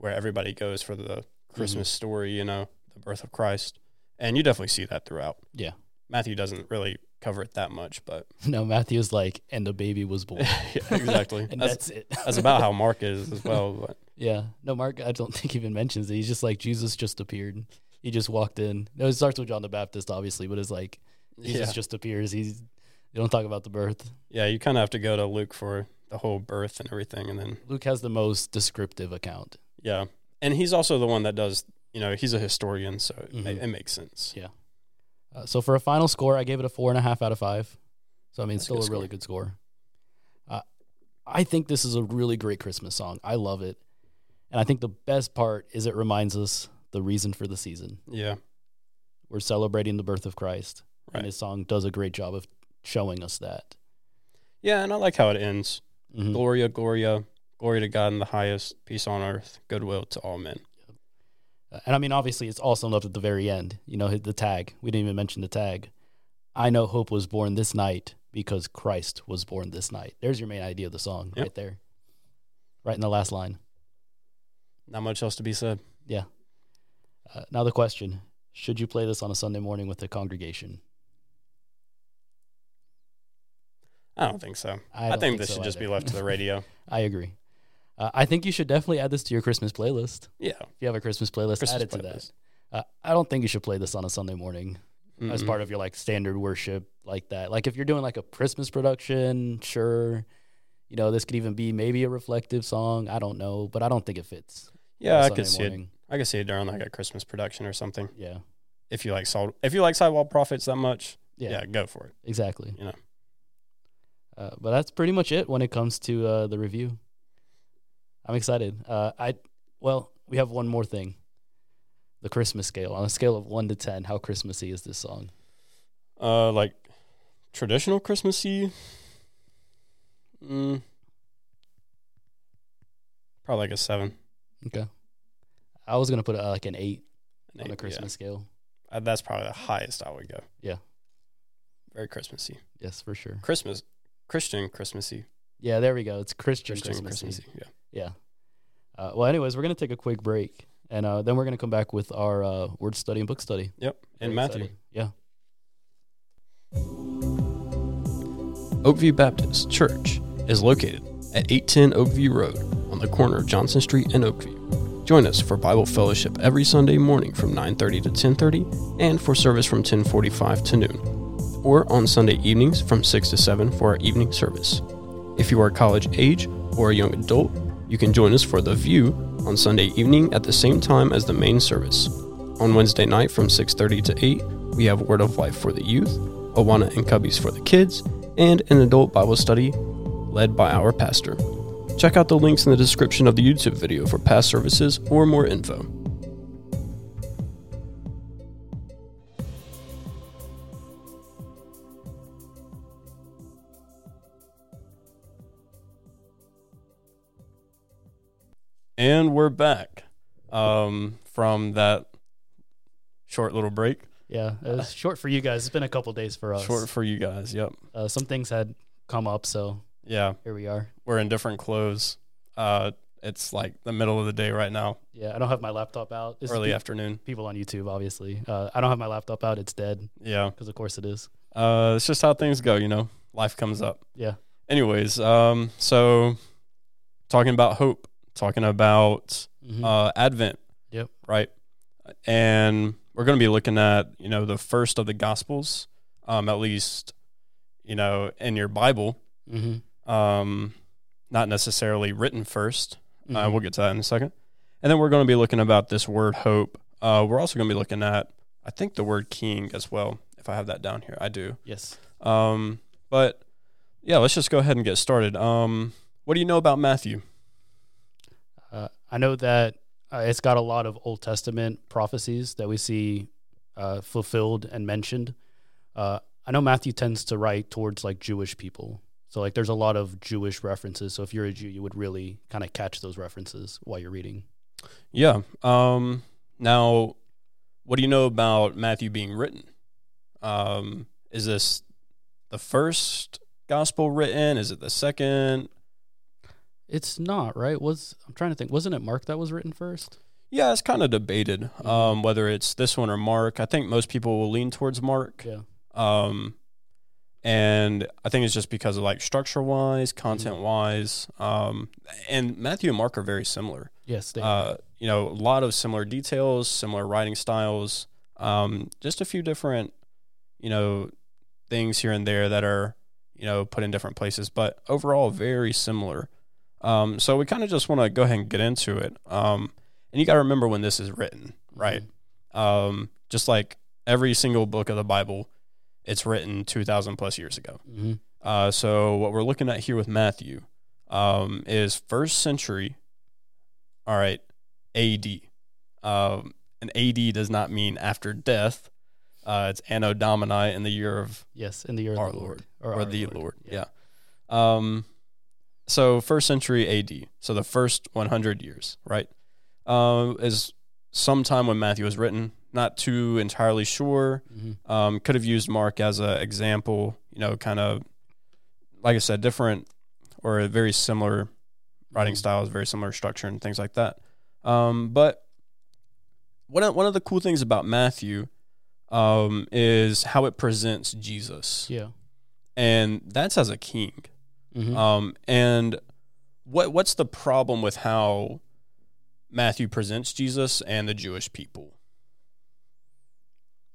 where everybody goes for the Christmas mm-hmm. story, you know, the birth of Christ. And you definitely see that throughout. Yeah. Matthew doesn't really cover it that much, but. No, Matthew's like, and a baby was born. Yeah, exactly. And that's, that's it. That's about how Mark is as well. But. Yeah. No, Mark, I don't think even mentions it. He's just like, Jesus just appeared. He just walked in. No, it starts with John the Baptist, obviously, but it's like, Jesus yeah. just appears. He's, they don't talk about the birth. Yeah, you kind of have to go to Luke for the whole birth and everything. And then. Luke has the most descriptive account. Yeah, and he's also the one that does, you know, he's a historian, so mm-hmm. it, it makes sense. Yeah. Uh, so for a final score, I gave it a four and a half out of five. So, I mean, That's still a score. Really good score. Uh, I think this is a really great Christmas song. I love it. And I think the best part is it reminds us the reason for the season. Yeah. we're celebrating the birth of Christ. Right. And his song does a great job of showing us that. Yeah, and I like how it ends. Mm-hmm. Gloria, Gloria, glory to God in the highest, peace on earth, goodwill to all men. And I mean, obviously, it's also left at the very end. You know, the tag. We didn't even mention the tag. I know hope was born this night because Christ was born this night. There's your main idea of the song, yep. Right there. Right in the last line. Not much else to be said. Yeah. Uh, now the question, should you play this on a Sunday morning with the congregation? I don't think so. I, I think, think this so should either. Just be left to the radio. I agree. Uh, I think you should definitely add this to your Christmas playlist. Yeah. If you have a Christmas playlist, Christmas add it to playlist. that. Uh, I don't think you should play this on a Sunday morning mm-hmm. as part of your, like, standard worship like that. Like, if you're doing, like, a Christmas production, sure. You know, this could even be maybe a reflective song. I don't know, but I don't think it fits. Yeah, I could see morning. it. I could see it during, like, a Christmas production or something. Yeah. If you like sol- if you like Sidewalk Prophets that much, yeah. yeah, go for it. Exactly. You know. Uh, but that's pretty much it when it comes to uh, the review. I'm excited. Uh, I well, we have one more thing. The Christmas scale. On a scale of one to ten, how Christmassy is this song? Uh, like traditional Christmassy. Mm. Probably like a seven. Okay. I was gonna put a, like an eight, an eight on the Christmas yeah. scale. Uh, that's probably the highest I would go. Yeah. Very Christmassy. Yes, for sure. Christmas, Christian Christmassy. Yeah, there we go. It's Christian, Christian Christmassy. Christmassy. Yeah. Yeah. Uh, well, anyways, we're gonna take a quick break, and uh, then we're gonna come back with our uh, word study and book study. Yep. And Matthew. Yeah. Oakview Baptist Church is located at eight ten Oakview Road on the corner of Johnson Street and Oakview. Join us for Bible fellowship every Sunday morning from nine thirty to ten thirty and for service from ten forty-five to noon, or on Sunday evenings from six to seven for our evening service. If you are college age or a young adult, you can join us for The View on Sunday evening at the same time as the main service. On Wednesday night from six thirty to eight, we have Word of Life for the youth, Awana and Cubbies for the kids, and an adult Bible study led by our pastor. Check out the links in the description of the YouTube video for past services or more info. And we're back um, from that short little break. Yeah, it was short for you guys. It's been a couple days for us. Short for you guys, yep. Uh, some things had come up, so... Yeah. Here we are. We're in different clothes. Uh, it's like the middle of the day right now. Yeah, I don't have my laptop out. It's early pe- afternoon. People on YouTube, obviously. Uh, I don't have my laptop out. It's dead. Yeah. Because, of course, it is. Uh, it's just how things go, you know. Life comes up. Yeah. Anyways, um, so talking about hope, talking about mm-hmm. uh, Advent. Yep. Right? And we're going to be looking at, you know, the first of the Gospels, um, at least, you know, in your Bible. Mm-hmm. Um, not necessarily written first. Mm-hmm. Uh, we'll get to that in a second. And then we're going to be looking about this word hope. Uh, we're also going to be looking at, I think, the word king as well, if I have that down here. I do. Yes. Um, but, yeah, let's just go ahead and get started. Um, what do you know about Matthew? Uh, I know that uh, it's got a lot of Old Testament prophecies that we see uh, fulfilled and mentioned. Uh, I know Matthew tends to write towards, like, Jewish people. So, like, there's a lot of Jewish references. So if you're a Jew, you would really kind of catch those references while you're reading. Yeah. Um, now, what do you know about Matthew being written? Um, is this the first gospel written? Is it the second? It's not, right? Was I'm trying to think. Wasn't it Mark that was written first? Yeah, it's kind of debated mm-hmm. um, whether it's this one or Mark. I think most people will lean towards Mark. Yeah. Um And I think it's just because of, like, structure-wise, content-wise. Um, and Matthew and Mark are very similar. Yes, they are. Uh, you know, a lot of similar details, similar writing styles, um, just a few different, you know, things here and there that are, you know, put in different places. But overall, very similar. Um, so we kind of just want to go ahead and get into it. Um, and you got to remember when this is written, right? Mm-hmm. Um, just like every single book of the Bible, it's written two thousand plus years ago. Mm-hmm. Uh, so what we're looking at here with Matthew um, is first century, all right, A D. Um, and A D does not mean after death. Uh, it's Anno Domini, in the year of yes, in the year our of the Lord, Lord or, or the Lord. Lord. Yeah. yeah. Um. So first century A D, so the first one hundred years, right? Um, is sometime when Matthew was written. Not too entirely sure. Mm-hmm. Um, could have used Mark as an example. You know, kind of like I said, different or a very similar writing mm-hmm. styles, very similar structure, and things like that. Um, but one one of the cool things about Matthew. Um, is how it presents Jesus. Yeah. And that's as a king. Mm-hmm. Um, and what what's the problem with how Matthew presents Jesus and the Jewish people?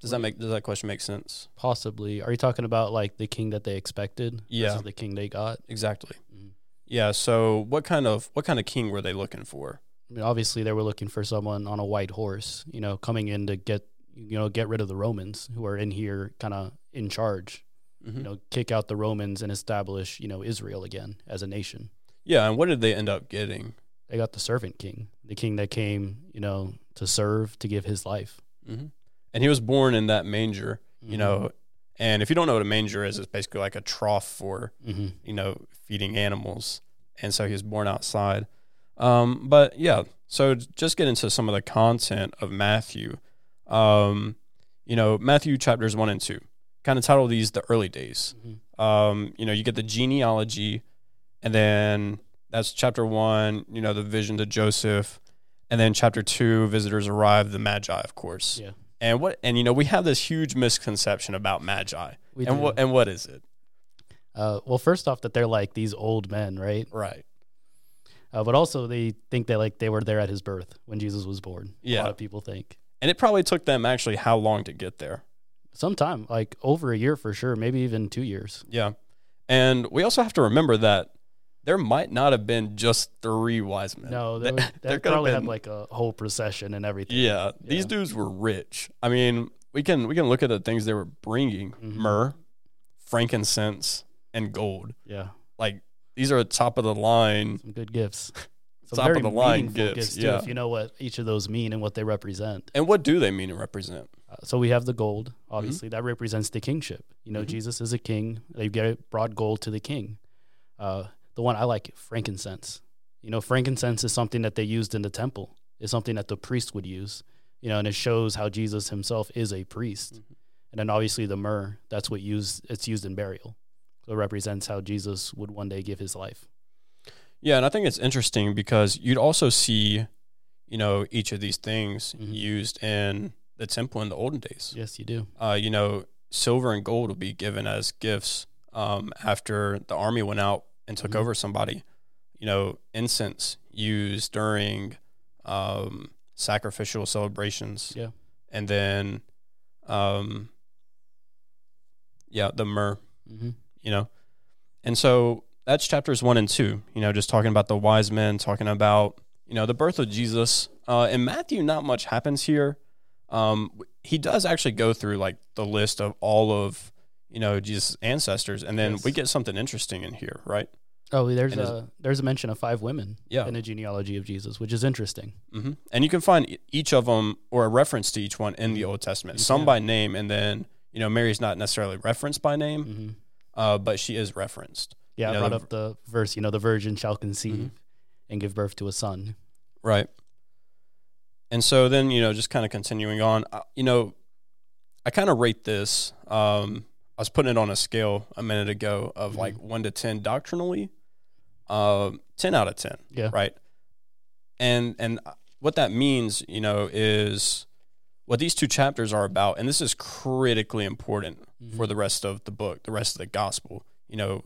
Does that make does that question make sense? Possibly. Are you talking about like the king that they expected yeah. versus the king they got? Exactly. Mm-hmm. Yeah, so what kind of what kind of king were they looking for? I mean, obviously they were looking for someone on a white horse, you know, coming in to get you know, get rid of the Romans who are in here kind of in charge, mm-hmm. you know, kick out the Romans and establish, you know, Israel again as a nation. Yeah. And what did they end up getting? They got the servant king, the king that came, you know, to serve, to give his life. Mm-hmm. And he was born in that manger, you mm-hmm. know, and if you don't know what a manger is, it's basically like a trough for, mm-hmm. you know, feeding animals. And so he was born outside. Um, but yeah, so just get into some of the content of Matthew. Um, you know, Matthew chapters one and two, kind of title these the early days. Mm-hmm. Um, you know, you get the genealogy, and then that's chapter one, you know, the vision to Joseph, and then chapter two, visitors arrive, the Magi, of course. Yeah. And what, and you know, we have this huge misconception about Magi. We and do. what, and what is it? Uh, well, first off, that they're like these old men, right? Right. Uh, but also they think that like they were there at his birth when Jesus was born. Yeah. A lot of people think. And it probably took them actually how long to get there? Sometime, like over a year for sure, maybe even two years. Yeah. And we also have to remember that there might not have been just three wise men. No, they, was, they probably been, had like a whole procession and everything. Yeah, yeah. These dudes were rich. I mean, we can we can look at the things they were bringing. Mm-hmm. Myrrh, frankincense, and gold. Yeah. Like these are top of the line. Some good gifts. Top of the line gifts, gifts too, yeah. If you know what each of those mean and what they represent, and what do they mean and represent? Uh, so we have the gold, obviously, mm-hmm. that represents the kingship. You know, mm-hmm. Jesus is a king. They brought gold to the king. Uh, the one I like, frankincense. You know, frankincense is something that they used in the temple. It's something that the priest would use. You know, and it shows how Jesus himself is a priest. Mm-hmm. And then obviously the myrrh. That's what used. It's used in burial. So it represents how Jesus would one day give his life. Yeah, and I think it's interesting because you'd also see, you know, each of these things mm-hmm. used in the temple in the olden days. Yes, you do. Uh, you know, silver and gold would be given as gifts um, after the army went out and took mm-hmm. over somebody. You know, incense used during um, sacrificial celebrations. Yeah. And then, um, yeah, the myrrh, mm-hmm. you know. And so... that's chapters one and two, you know, just talking about the wise men, talking about, you know, the birth of Jesus. Uh, in Matthew, not much happens here. Um, he does actually go through, like, the list of all of, you know, Jesus' ancestors, and then yes. we get something interesting in here, right? Oh, there's and a there's a mention of five women yeah. in the genealogy of Jesus, which is interesting. Mm-hmm. And you can find each of them, or a reference to each one in the Old Testament, you some can. by name, and then, you know, Mary's not necessarily referenced by name, mm-hmm. uh, but she is referenced. Yeah, you know, I brought up the verse, you know, the virgin shall conceive mm-hmm. and give birth to a son. Right. And so then, you know, just kind of continuing on, I, you know, I kind of rate this. Um, I was putting it on a scale a minute ago of mm-hmm. like one to ten doctrinally, uh, ten out of ten. Yeah. Right. And, and what that means, you know, is what these two chapters are about. And this is critically important mm-hmm. for the rest of the book, the rest of the gospel, you know,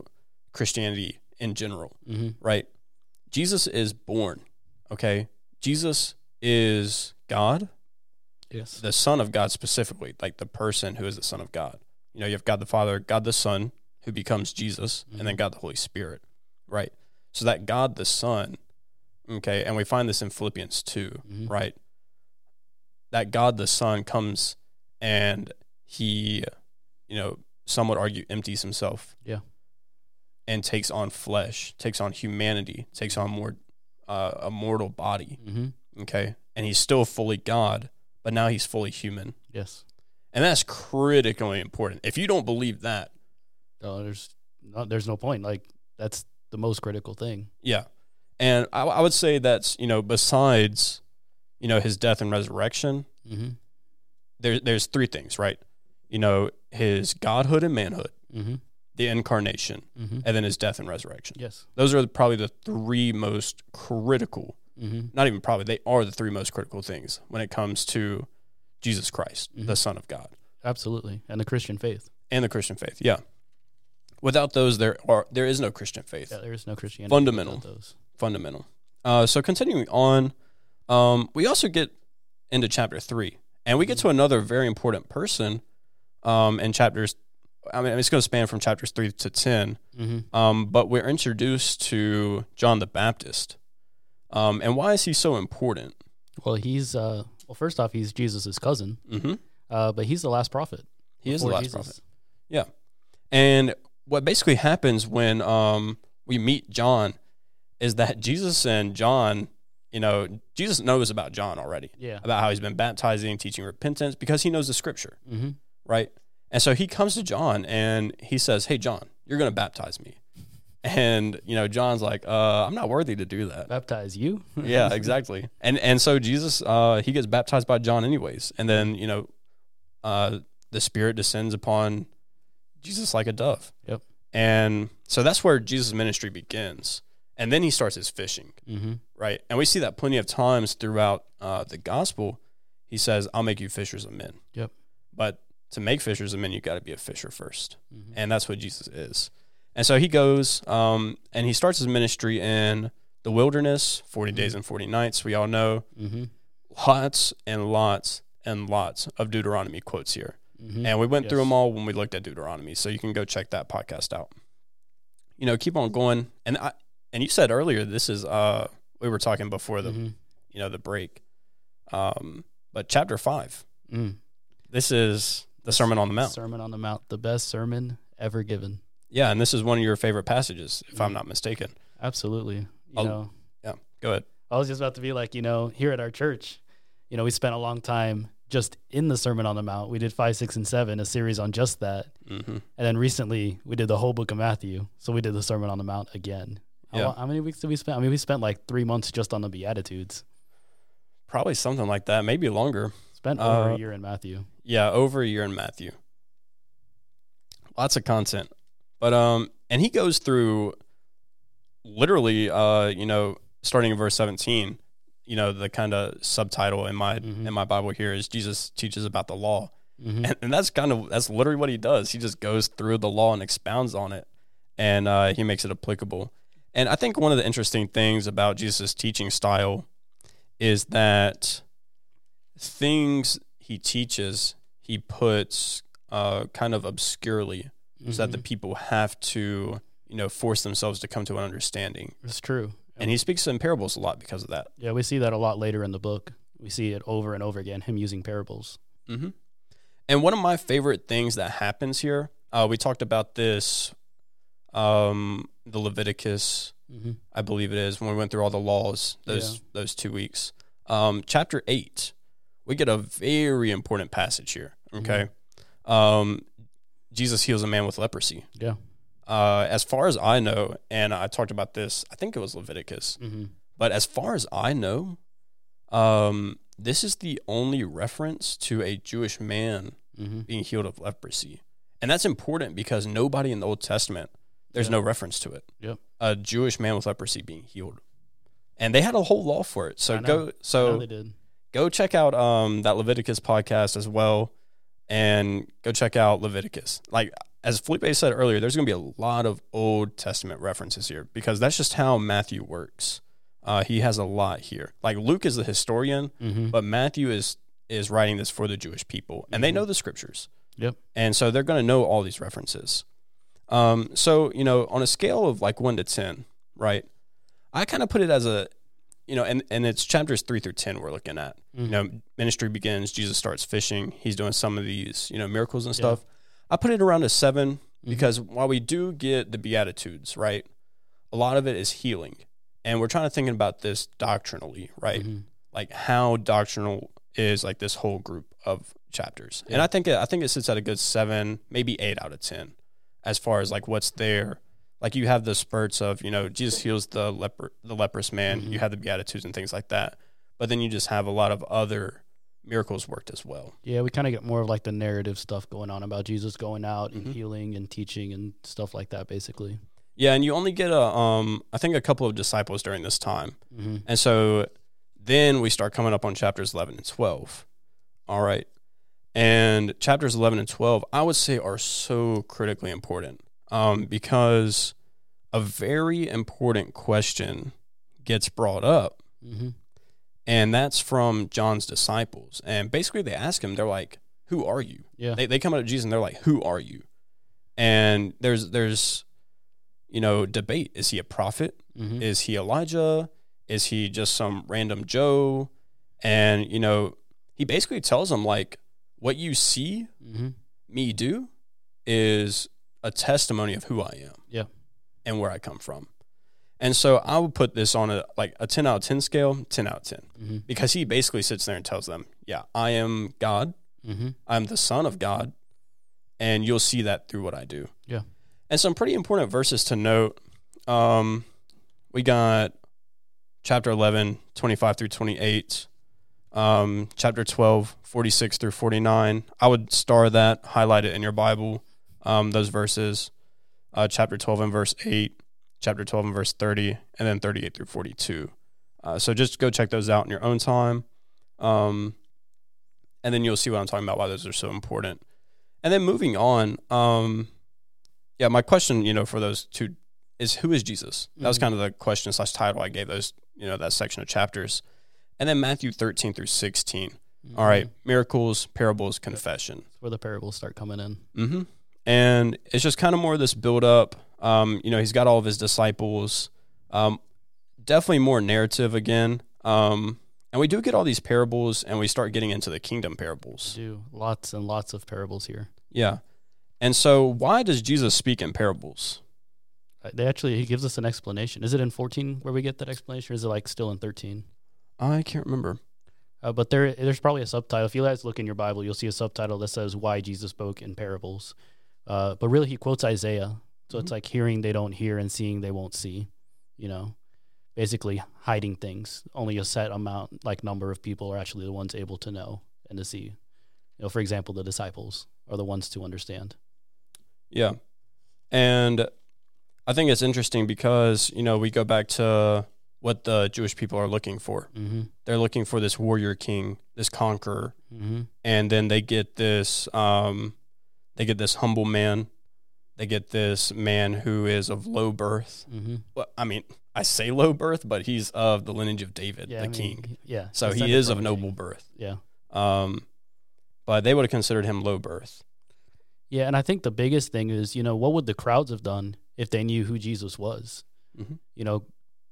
Christianity in general, mm-hmm. right? Jesus is born, okay? Jesus is God. Yes. The Son of God specifically, like the person who is the Son of God. You know, you have God the Father, God the Son, who becomes Jesus, mm-hmm. and then God the Holy Spirit, right? So that God the Son, okay, and we find this in Philippians two, mm-hmm. right? That God the Son comes and he, you know, some would argue empties himself. Yeah. And takes on flesh, takes on humanity, takes on more uh, a mortal body. Mm-hmm. Okay, and he's still fully God, but now he's fully human. Yes, And that's critically important. If you don't believe that, no, there's no, there's no point. Like, that's the most critical thing. Yeah. And I, I would say that's, you know, besides, you know, his death and resurrection, mm-hmm. there, there's three things, right? You know, his godhood and manhood, mm-hmm. the incarnation, mm-hmm. and then his death and resurrection. Yes. Those are probably the three most critical, mm-hmm. not even probably, they are the three most critical things when it comes to Jesus Christ, mm-hmm. the Son of God. Absolutely. And the Christian faith. And the Christian faith, yeah. Without those, there are there is no Christian faith. Yeah, there is no Christianity. Fundamental. Without those. Fundamental. Uh, so continuing on, um, we also get into chapter three, and we get to another very important person um, in chapters. I mean, it's going to span from chapters three to ten, mm-hmm. um, but we're introduced to John the Baptist. Um, and why is he so important? Well, he's uh, well. First off, he's Jesus' cousin, mm-hmm. uh, but he's the last prophet. He is the last Jesus. prophet. Yeah, and what basically happens when um, we meet John is that Jesus and John, you know, Jesus knows about John already, yeah. about how he's been baptizing, teaching repentance, because he knows the scripture, mm-hmm. right? And so he comes to John and he says, hey, John, you're going to baptize me. And, you know, John's like, uh, I'm not worthy to do that. Baptize you? Yeah, exactly. And and so Jesus, uh, he gets baptized by John anyways. And then, you know, uh, the Spirit descends upon Jesus like a dove. Yep. And so that's where Jesus' ministry begins. And then he starts his fishing, mm-hmm. right? And we see that plenty of times throughout uh, the gospel. He says, I'll make you fishers of men. Yep. But to make fishers of men, you've got to be a fisher first. Mm-hmm. And that's what Jesus is. And so he goes um, and he starts his ministry in the wilderness, forty mm-hmm. days and forty nights. We all know mm-hmm. lots and lots and lots of Deuteronomy quotes here. Mm-hmm. And we went yes. through them all when we looked at Deuteronomy. So you can go check that podcast out. You know, keep on going. And I... And you said earlier, this is, uh, we were talking before the, mm-hmm. you know, the break, um, but chapter five, mm. this is the Sermon on the Mount. Sermon on the Mount, the best sermon ever given. Yeah, and this is one of your favorite passages, if mm. I'm not mistaken. Absolutely. You I'll, know, yeah, go ahead. I was just about to be like, you know, here at our church, you know, we spent a long time just in the Sermon on the Mount. We did five, six, and seven, a series on just that. Mm-hmm. And then recently we did the whole book of Matthew. So we did the Sermon on the Mount again. How, yeah. how many weeks did we spend? I mean, we spent like three months just on the Beatitudes. Probably something like that, maybe longer. Spent over uh, a year in Matthew. Yeah, over a year in Matthew. Lots of content. But um, and he goes through literally, uh, you know, starting in verse seventeen, you know, the kind of subtitle in my mm-hmm. in my Bible here is Jesus teaches about the law. Mm-hmm. And, and that's kind of, that's literally what he does. He just goes through the law and expounds on it, and uh, he makes it applicable. And I think one of the interesting things about Jesus' teaching style is that things he teaches, he puts uh, kind of obscurely mm-hmm. so that the people have to, you know, force themselves to come to an understanding. It's true. And he speaks in parables a lot because of that. Yeah, we see that a lot later in the book. We see it over and over again, him using parables. Mm-hmm. And one of my favorite things that happens here, uh, we talked about this Um, the Leviticus, mm-hmm. I believe it is, when we went through all the laws, those yeah. those two weeks. Um, chapter eight, we get a very important passage here, okay? Mm-hmm. Um, Jesus heals a man with leprosy. Yeah. Uh, as far as I know, and I talked about this, I think it was Leviticus, mm-hmm. but as far as I know, um, this is the only reference to a Jewish man mm-hmm. being healed of leprosy. And that's important because nobody in the Old Testament There's yeah. no reference to it. Yep. A Jewish man with leprosy being healed. And they had a whole law for it. So go so they did. Go check out um, that Leviticus podcast as well, and go check out Leviticus. Like, as Felipe said earlier, there's going to be a lot of Old Testament references here because that's just how Matthew works. Uh, he has a lot here. Like, Luke is the historian, mm-hmm. but Matthew is is writing this for the Jewish people, and mm-hmm. they know the scriptures. Yep. And so they're going to know all these references. Um, so, you know, on a scale of like one to ten, right? I kind of put it as a, you know, and, and it's chapters three through ten we're looking at, mm-hmm. you know, ministry begins, Jesus starts fishing. He's doing some of these, you know, miracles and stuff. Yeah. I put it around a seven mm-hmm. because while we do get the Beatitudes, right? A lot of it is healing, and we're trying to think about this doctrinally, right? Mm-hmm. Like, how doctrinal is like this whole group of chapters. Yeah. And I think it, I think it sits at a good seven, maybe eight out of ten, as far as like what's there. Like you have the spurts of, you know, Jesus heals the leper, the leprous man. Mm-hmm. You have the Beatitudes and things like that. But then you just have a lot of other miracles worked as well. Yeah, we kind of get more of like the narrative stuff going on about Jesus going out and mm-hmm. healing and teaching and stuff like that, basically. Yeah, and you only get a, um, I think a couple of disciples during this time. Mm-hmm. And so then we start coming up on chapters eleven and twelve. All right. And chapters eleven and twelve, I would say, are so critically important um, because a very important question gets brought up. Mm-hmm. And that's from John's disciples. And basically they ask him, they're like, who are you? Yeah. They, they come up to Jesus and they're like, who are you? And there's, there's, you know, debate. Is he a prophet? Mm-hmm. Is he Elijah? Is he just some random Joe? And, you know, he basically tells them, like, what you see mm-hmm. me do is a testimony of who I am yeah. and where I come from. And so I would put this on a like a ten out of ten scale, ten out of ten, mm-hmm. because he basically sits there and tells them, yeah, I am God. Mm-hmm. I'm the Son of God. And you'll see that through what I do. Yeah. And some pretty important verses to note. Um, we got chapter eleven, twenty-five through twenty-eight, um, chapter twelve, forty-six through forty-nine. I would star that, highlight it in your Bible, um, those verses, uh, chapter twelve and verse eight, chapter twelve and verse thirty, and then thirty-eight through forty-two. Uh, so just go check those out in your own time. Um, and then you'll see what I'm talking about, why those are so important. And then moving on, um, yeah, my question, you know, for those two is, who is Jesus? That was kind of the question slash title I gave those, you know, that section of chapters. And then Matthew thirteen through sixteen. Mm-hmm. All right, miracles, parables, confession. That's where the parables start coming in. Mm-hmm. And it's just kind of more of this build up. Um, you know, he's got all of his disciples. Um, definitely more narrative again. Um, and we do get all these parables, and we start getting into the kingdom parables. We do. Lots and lots of parables here. Yeah. And so why does Jesus speak in parables? They actually, he gives us an explanation. Is it in fourteen where we get that explanation, or is it like still in thirteen? I can't remember. Uh, but there, there's probably a subtitle. If you guys look in your Bible, you'll see a subtitle that says why Jesus spoke in parables. Uh, but really he quotes Isaiah. So mm-hmm. it's like hearing they don't hear and seeing they won't see, you know, basically hiding things. Only a set amount, like number of people are actually the ones able to know and to see. You know, for example, the disciples are the ones to understand. Yeah. And I think it's interesting because, you know, we go back to what the Jewish people are looking for. Mm-hmm. They're looking for this warrior king, this conqueror. Mm-hmm. And then they get this, um, they get this humble man. They get this man who is of low birth. Mm-hmm. Well, I mean, I say low birth, but he's of the lineage of David, yeah, the I mean, king. Yeah. So he is of noble king. Birth. Yeah. Um, but they would have considered him low birth. Yeah, and I think the biggest thing is, you know, what would the crowds have done if they knew who Jesus was? Mm-hmm. You know,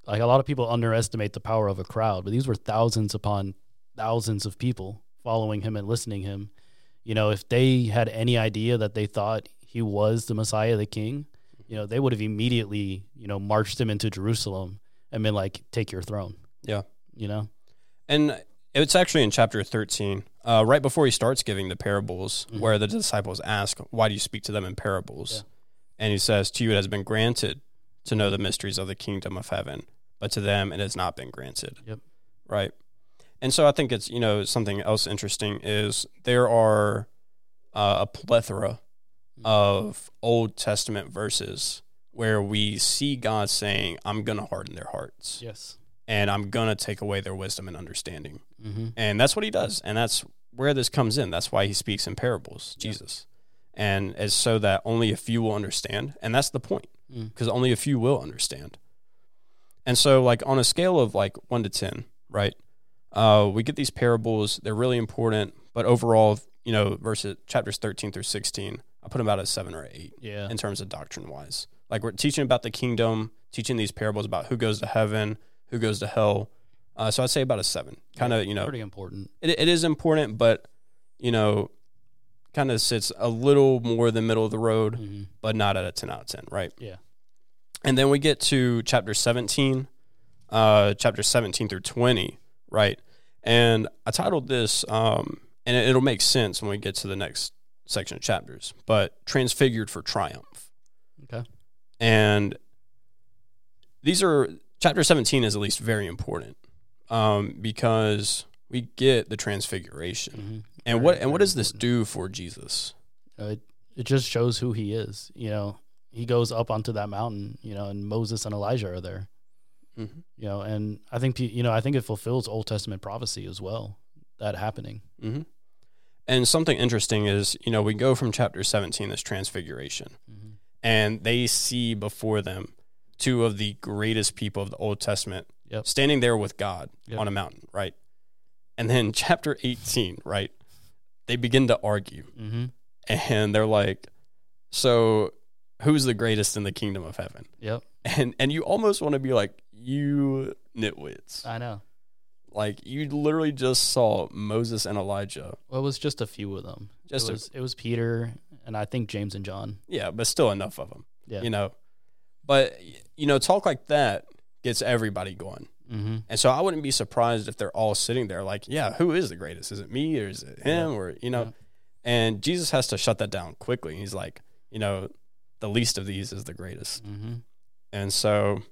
like a lot of people underestimate the power of a crowd, but these were thousands upon thousands of people following him and listening to him. You know, if they had any idea that they thought he was the Messiah, the King, you know, they would have immediately, you know, marched him into Jerusalem and been like, take your throne. Yeah. You know? And it's actually in chapter thirteen, uh, right before he starts giving the parables, mm-hmm. where the disciples ask, why do you speak to them in parables? Yeah. And he says, to you it has been granted to know the mysteries of the kingdom of heaven, but to them it has not been granted. Yep. Right. And so I think it's, you know, something else interesting is there are uh, a plethora mm-hmm. of Old Testament verses where we see God saying, I'm going to harden their hearts. Yes. And I'm going to take away their wisdom and understanding. Mm-hmm. And that's what he does. And that's where this comes in. That's why he speaks in parables, Jesus. Yeah. And it's so that only a few will understand. And that's the point, because mm. only a few will understand. And so, like, on a scale of, like, one to ten, right, uh, we get these parables. They're really important. But overall, you know, verses, chapters thirteen through sixteen, I put them about a seven or eight yeah. in terms of doctrine-wise. Like, we're teaching about the kingdom, teaching these parables about who goes to heaven, who goes to hell. Uh, so I'd say about a seven. Kind of, yeah, you know. Pretty important. It, it is important, but, you know, kind of sits a little more than middle of the road, mm-hmm. but not at a ten out of ten, right? Yeah. And then we get to chapter seventeen, uh, chapter seventeen through twenty, right? And I titled this, um, and it'll make sense when we get to the next section of chapters, but Transfigured for Triumph. Okay. And these are, chapter seventeen is at least very important um, because we get the transfiguration. Mm-hmm. And very, what and what does important. this do for Jesus? Uh, it, it just shows who he is. You know, he goes up onto that mountain, you know, and Moses and Elijah are there. Mm-hmm. You know, and I think, you know, I think it fulfills Old Testament prophecy as well, that happening. Mm-hmm. And something interesting is, you know, we go from chapter seventeen, this transfiguration, mm-hmm. and they see before them two of the greatest people of the Old Testament yep. standing there with God yep. on a mountain, right? And then chapter eighteen, right, they begin to argue. Mm-hmm. And they're like, so who's the greatest in the kingdom of heaven? Yep. And and you almost want to be like, you nitwits. I know. Like, you literally just saw Moses and Elijah. Well, it was just a few of them. Just it was, a, it was Peter and I think James and John. Yeah, but still enough of them. Yeah. You know? But, you know, talk like that gets everybody going. Mm-hmm. And so I wouldn't be surprised if they're all sitting there like, yeah, who is the greatest? Is it me or is it him? Yeah. Or, you know? Yeah. And Jesus has to shut that down quickly. He's like, you know, the least of these is the greatest. Mm-hmm. And so...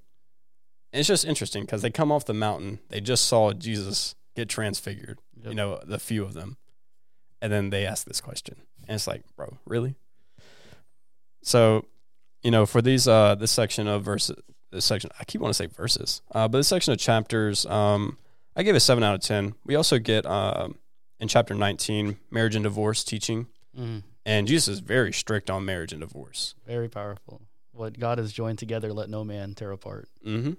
it's just interesting because they come off the mountain. They just saw Jesus get transfigured, yep. you know, the few of them. And then they ask this question. And it's like, bro, really? So, you know, for these, uh, this section of verses, this section, I keep wanting to say verses, uh, but this section of chapters, um, I gave a seven out of ten. We also get uh, in chapter nineteen, marriage and divorce teaching. Mm-hmm. And Jesus is very strict on marriage and divorce. Very powerful. What God has joined together, let no man tear apart. Mm-hmm.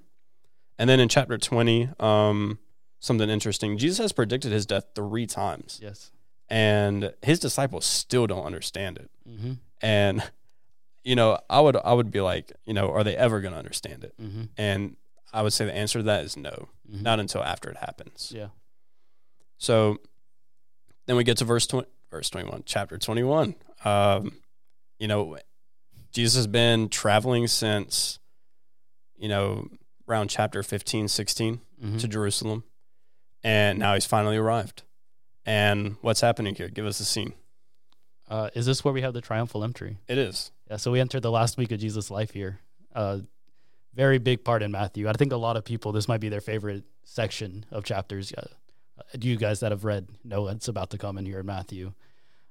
And then in chapter twenty, um, something interesting. Jesus has predicted his death three times. Yes. And his disciples still don't understand it. Mm-hmm. And, you know, I would I would be like, you know, are they ever going to understand it? Mm-hmm. And I would say the answer to that is no, mm-hmm. not until after it happens. Yeah. So then we get to verse twenty, verse twenty-one, chapter twenty-one. Um, you know, Jesus has been traveling since, you know, around chapter fifteen, sixteen mm-hmm. to Jerusalem. And now he's finally arrived. And what's happening here? Give us the scene. Uh, is this where we have the triumphal entry? It is. Yeah, so we entered the last week of Jesus' life here. Uh, very big part in Matthew. I think a lot of people, this might be their favorite section of chapters. Uh, you guys that have read know what's about to come in here in Matthew.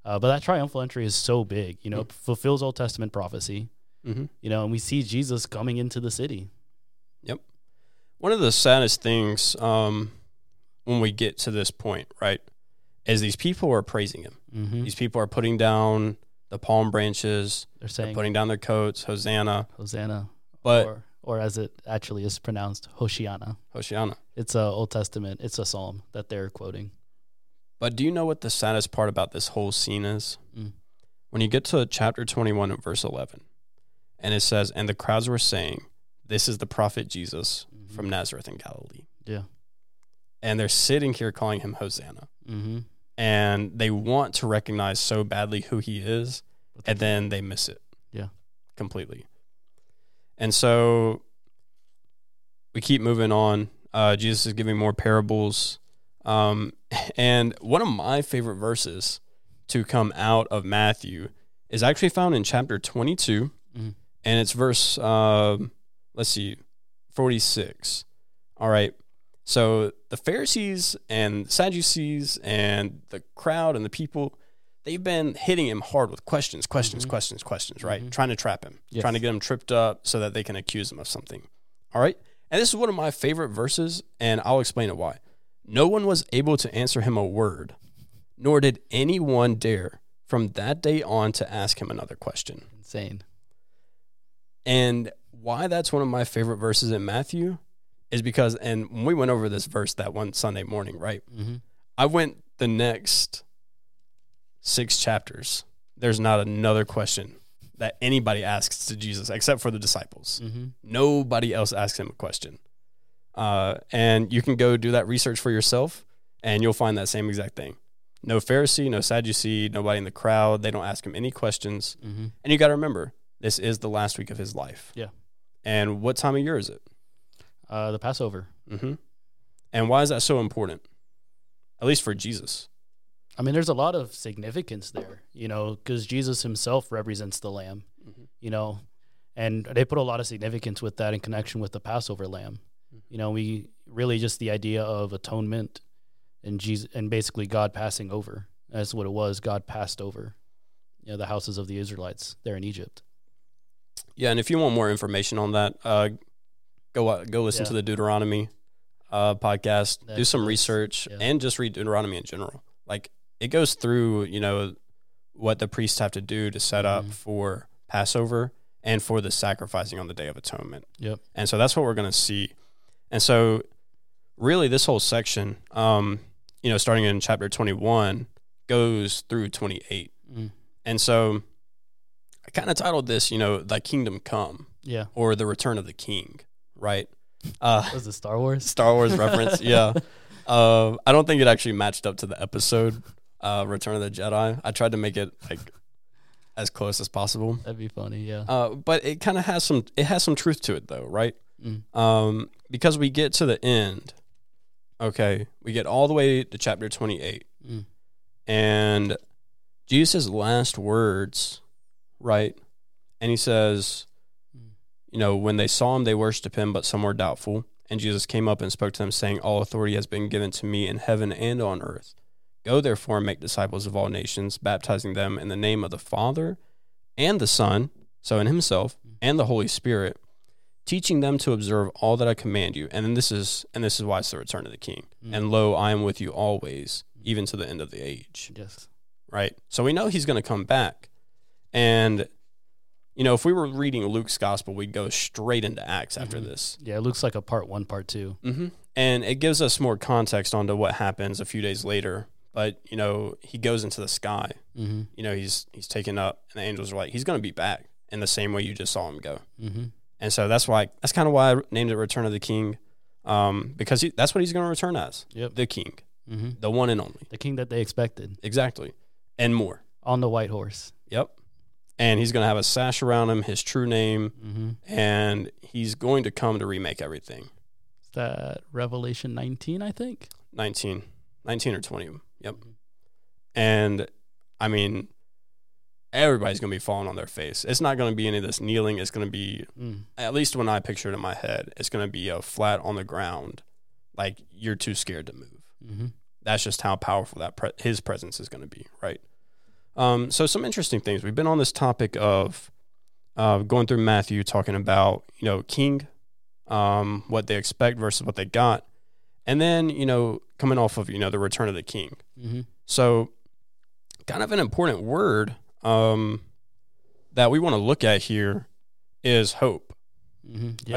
Uh, but that triumphal entry is so big. You know, mm-hmm. it fulfills Old Testament prophecy. Mm-hmm. You know, and we see Jesus coming into the city. Yep. One of the saddest things um, when we get to this point, right, is these people are praising him. Mm-hmm. These people are putting down the palm branches. They're saying, they're putting down their coats, Hosanna. Hosanna. But, or, or as it actually is pronounced, Hoshiana. Hoshiana. It's an Old Testament. It's a psalm that they're quoting. But do you know what the saddest part about this whole scene is? Mm. When you get to chapter twenty-one and verse eleven, and it says, and the crowds were saying, this is the prophet Jesus mm-hmm. from Nazareth in Galilee. Yeah. And they're sitting here calling him Hosanna. Mm-hmm. And they want to recognize so badly who he is, and then they miss it. Yeah. Completely. And so we keep moving on. Uh, Jesus is giving more parables. Um, and one of my favorite verses to come out of Matthew is actually found in chapter twenty-two, mm-hmm. and it's verse... Uh, Let's see, forty-six. All right. So the Pharisees and Sadducees and the crowd and the people, they've been hitting him hard with questions, questions, mm-hmm. questions, questions, right? Mm-hmm. Trying to trap him, yes. trying to get him tripped up so that they can accuse him of something. All right. And this is one of my favorite verses, and I'll explain it why. No one was able to answer him a word, nor did anyone dare from that day on to ask him another question. Insane. And... why that's one of my favorite verses in Matthew is because, and when we went over this verse that one Sunday morning, right? Mm-hmm. I went the next six chapters. There's not another question that anybody asks to Jesus except for the disciples. Mm-hmm. Nobody else asks him a question. Uh, and you can go do that research for yourself, and you'll find that same exact thing. No Pharisee, no Sadducee, nobody in the crowd. They don't ask him any questions. Mm-hmm. And you got to remember, this is the last week of his life. Yeah. And what time of year is it? Uh, the Passover. Mm-hmm. And why is that so important? at least for Jesus. I mean, there's a lot of significance there, you know, because Jesus himself represents the lamb, mm-hmm. you know, and they put a lot of significance with that in connection with the Passover lamb. Mm-hmm. You know, we really just the idea of atonement and Jesus and basically God passing over. That's what it was. God passed over, you know, the houses of the Israelites there in Egypt. Yeah. And if you want more information on that, uh, go, uh, go listen yeah. to the Deuteronomy uh, podcast, that do some is, research yeah. and just read Deuteronomy in general. Like, it goes through, you know, what the priests have to do to set up mm-hmm. for Passover and for the sacrificing on the Day of Atonement. Yep. And so that's what we're going to see. And so really this whole section, um, you know, starting in chapter twenty-one goes through twenty-eight. Mm. And so I kind of titled this, you know, Thy Kingdom Come. Yeah. Or The Return of the King, right? Uh, was it Star Wars? Star Wars reference, yeah. Uh, I don't think it actually matched up to the episode, uh, Return of the Jedi. I tried to make it like as close as possible. That'd be funny, yeah. Uh, but it kind of has some, it has some truth to it though, right? Mm. Um, because we get to the end, okay, we get all the way to chapter twenty-eight, mm. and Jesus' last words, right? And he says, mm. you know, when they saw him, they worshipped him, but some were doubtful. And Jesus came up and spoke to them, saying, all authority has been given to me in heaven and on earth. Go, therefore, and make disciples of all nations, baptizing them in the name of the Father and the Son, so in himself, and the Holy Spirit, teaching them to observe all that I command you. And then this is and this is why it's the return of the King. Mm-hmm. And lo, I am with you always, even to the end of the age. Yes. Right? So we know he's going to come back. And you know, if we were reading Luke's gospel, we'd go straight into Acts after mm-hmm. this. Yeah, it looks like a part one, part two. Mm-hmm. And it gives us more context onto what happens a few days later. But, you know, he goes into the sky. Mm-hmm. You know, he's he's taken up, and the angels are like, he's going to be back in the same way you just saw him go. Mm-hmm. And so that's why that's kind of why I named it Return of the King, um, because he, that's what he's going to return as, yep. the King, mm-hmm. the one and only. The King that they expected. Exactly. And more. On the white horse. Yep. And he's going to have a sash around him, his true name, mm-hmm. and he's going to come to remake everything. Is that Revelation nineteen, I think? nineteen. nineteen or twenty. Yep. Mm-hmm. And, I mean, everybody's going to be falling on their face. It's not going to be any of this kneeling. It's going to be, mm. at least when I picture it in my head, it's going to be a flat on the ground, like you're too scared to move. Mm-hmm. That's just how powerful that pre- his presence is going to be, right? Um, so some interesting things. We've been on this topic of uh, going through Matthew, talking about, you know, King, um, what they expect versus what they got. And then, you know, coming off of, you know, the return of the King. Mm-hmm. So kind of an important word um, that we want to look at here is hope, mm-hmm. yes.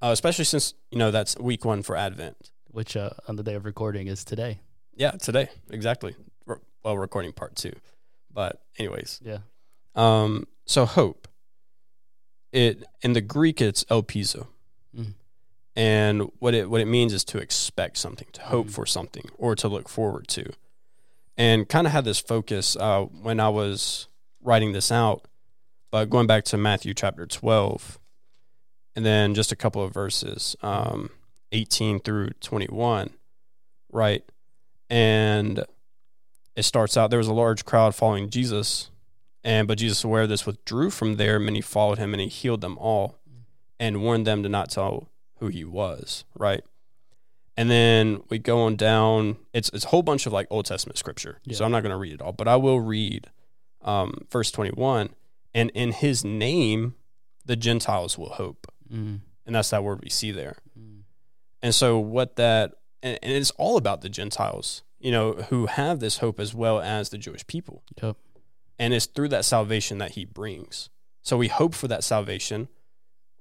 right? Uh, especially since, you know, that's week one for Advent. Which uh, on the day of recording is today. Yeah, today. Exactly. Re- well, recording part two. But anyways, yeah. Um, so hope, it in the Greek it's elpizo, mm. and what it what it means is to expect something, to hope mm. for something, or to look forward to, and kind of had this focus uh, when I was writing this out. But going back to Matthew chapter twelve, and then just a couple of verses, um, eighteen through twenty-one, right, and. It starts out, there was a large crowd following Jesus, and but Jesus, aware of this, withdrew from there. Many followed him, and he healed them all and warned them to not tell who he was, right? And then we go on down. It's, it's a whole bunch of, like, Old Testament scripture, yeah. so I'm not going to read it all, but I will read um, verse twenty-one, and in his name the Gentiles will hope. Mm. And that's that word we see there. Mm. And so what that, and, and it's all about the Gentiles, you know, who have this hope as well as the Jewish people. Yep. And it's through that salvation that he brings. So we hope for that salvation,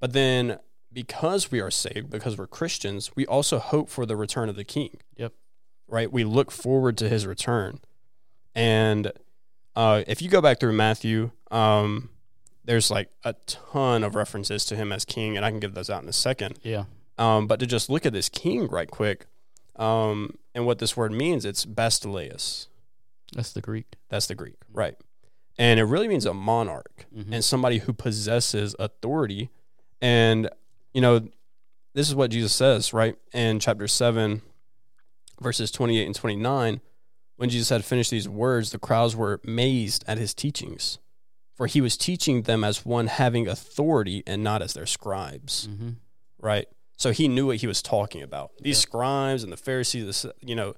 but then because we are saved, because we're Christians, we also hope for the return of the King. Yep. Right? We look forward to his return. And uh, if you go back through Matthew, um, there's like a ton of references to him as king, and I can give those out in a second. Yeah. Um, but to just look at this king right quick, Um, and what this word means, it's basileus. That's the Greek. That's the Greek, right. And it really means a monarch mm-hmm. and somebody who possesses authority. And, you know, this is what Jesus says, right, in chapter seven, verses twenty-eight and twenty-nine, when Jesus had finished these words, the crowds were amazed at his teachings, for he was teaching them as one having authority and not as their scribes, mm-hmm. right? So he knew what he was talking about. These yeah. scribes and the Pharisees, you know,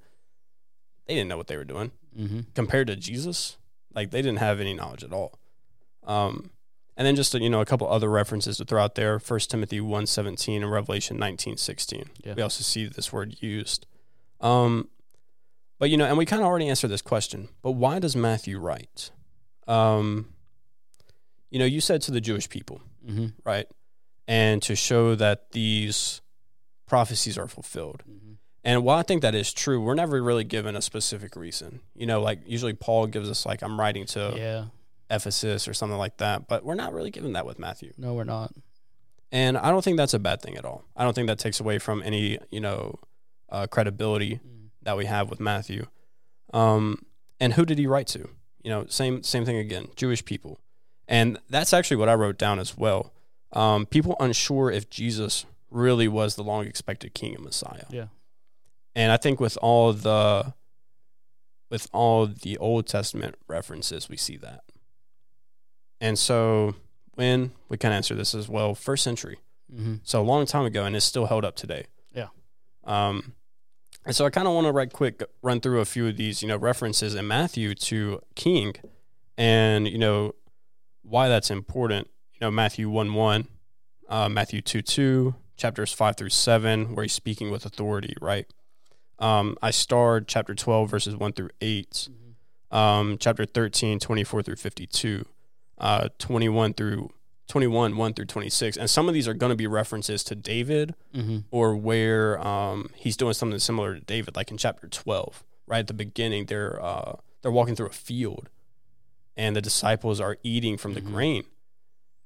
they didn't know what they were doing mm-hmm. compared to Jesus. Like, they didn't have any knowledge at all. Um, and then just, you know, a couple other references to throw out there, First Timothy one seventeen and Revelation nineteen sixteen. Yeah. We also see this word used. Um, but, you know, and we kind of already answered this question, but why does Matthew write? Um, you know, you said to the Jewish people, mm-hmm. right? And to show that these prophecies are fulfilled. Mm-hmm. And while I think that is true, we're never really given a specific reason. You know, like usually Paul gives us like, I'm writing to yeah. Ephesus or something like that, but we're not really given that with Matthew. No, we're not. And I don't think that's a bad thing at all. I don't think that takes away from any, you know, uh, credibility mm. that we have with Matthew. Um, and who did he write to? You know, same same thing again, Jewish people. And that's actually what I wrote down as well. Um, people unsure if Jesus really was the long-expected King and Messiah. Yeah, and I think with all the with all the Old Testament references, we see that. And so when we can answer this as well, first century, mm-hmm. so a long time ago, and it's still held up today. Yeah. Um, and so I kind of want to right quick run through a few of these, you know, references in Matthew to King, and you know why that's important. You know, Matthew one one, uh, Matthew two two, chapters five through seven, where he's speaking with authority, right? Um, I starred chapter twelve, verses one through eight, mm-hmm. um, chapter thirteen, twenty-four through fifty-two, uh, twenty-one, through, twenty-one, one through twenty-six. And some of these are going to be references to David mm-hmm. or where um, he's doing something similar to David, like in chapter twelve, right at the beginning, they're, uh, they're walking through a field and the disciples are eating from mm-hmm. the grain.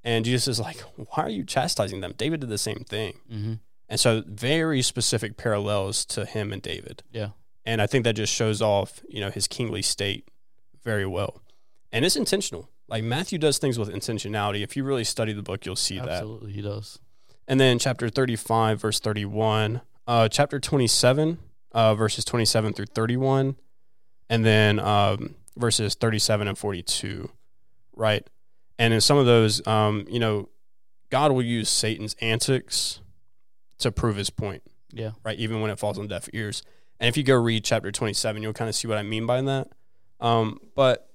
And Jesus is like, why are you chastising them? David did the same thing. Mm-hmm. And so very specific parallels to him and David. Yeah. And I think that just shows off, you know, his kingly state very well. And it's intentional. Like Matthew does things with intentionality. If you really study the book, you'll see Absolutely, that. Absolutely, he does. And then chapter thirty-five, verse thirty-one, uh, chapter twenty-seven, uh, verses twenty-seven through thirty-one, and then um, verses thirty-seven and forty-two, right? And in some of those, um, you know, God will use Satan's antics to prove his point. Yeah. Right? Even when it falls on deaf ears. And if you go read chapter twenty-seven, you'll kind of see what I mean by that. Um, but,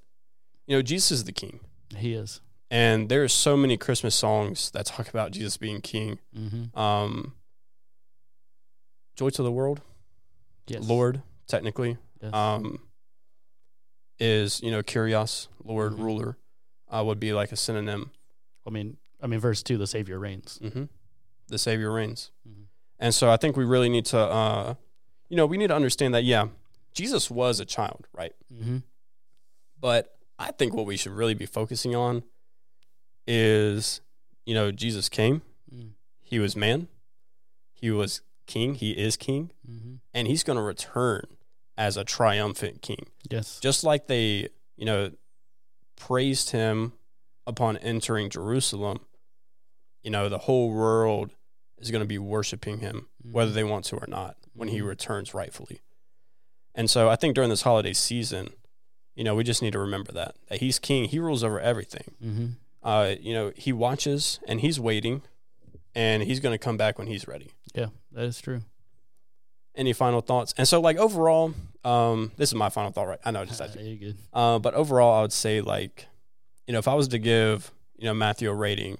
you know, Jesus is the king. He is. And there are so many Christmas songs that talk about Jesus being king. Mm-hmm. Um, Joy to the World. Yes. Lord, technically. Yes. Um, is, you know, Kyrios, Lord, mm-hmm. ruler. Uh, would be like a synonym. I mean, I mean, verse two, the Savior reigns. Mm-hmm. The Savior reigns. Mm-hmm. And so I think we really need to, uh, you know, we need to understand that, yeah, Jesus was a child, right? Mm-hmm. But I think what we should really be focusing on is, you know, Jesus came, mm. he was man, he was king, he is king, mm-hmm. and he's going to return as a triumphant king. Yes. Just like they, you know, praised him upon entering Jerusalem, you know, the whole world is going to be worshiping him, mm-hmm. whether they want to or not, when he returns rightfully. And so I think during this holiday season, you know, we just need to remember that, that he's king. He rules over everything. Mm-hmm. Uh, you know, he watches and he's waiting and he's going to come back when he's ready. Yeah, that is true. Any final thoughts? And so, like, overall, um, this is my final thought, right? I know, just that. Uh, uh, but overall, I would say, like, you know, if I was to give, you know, Matthew a rating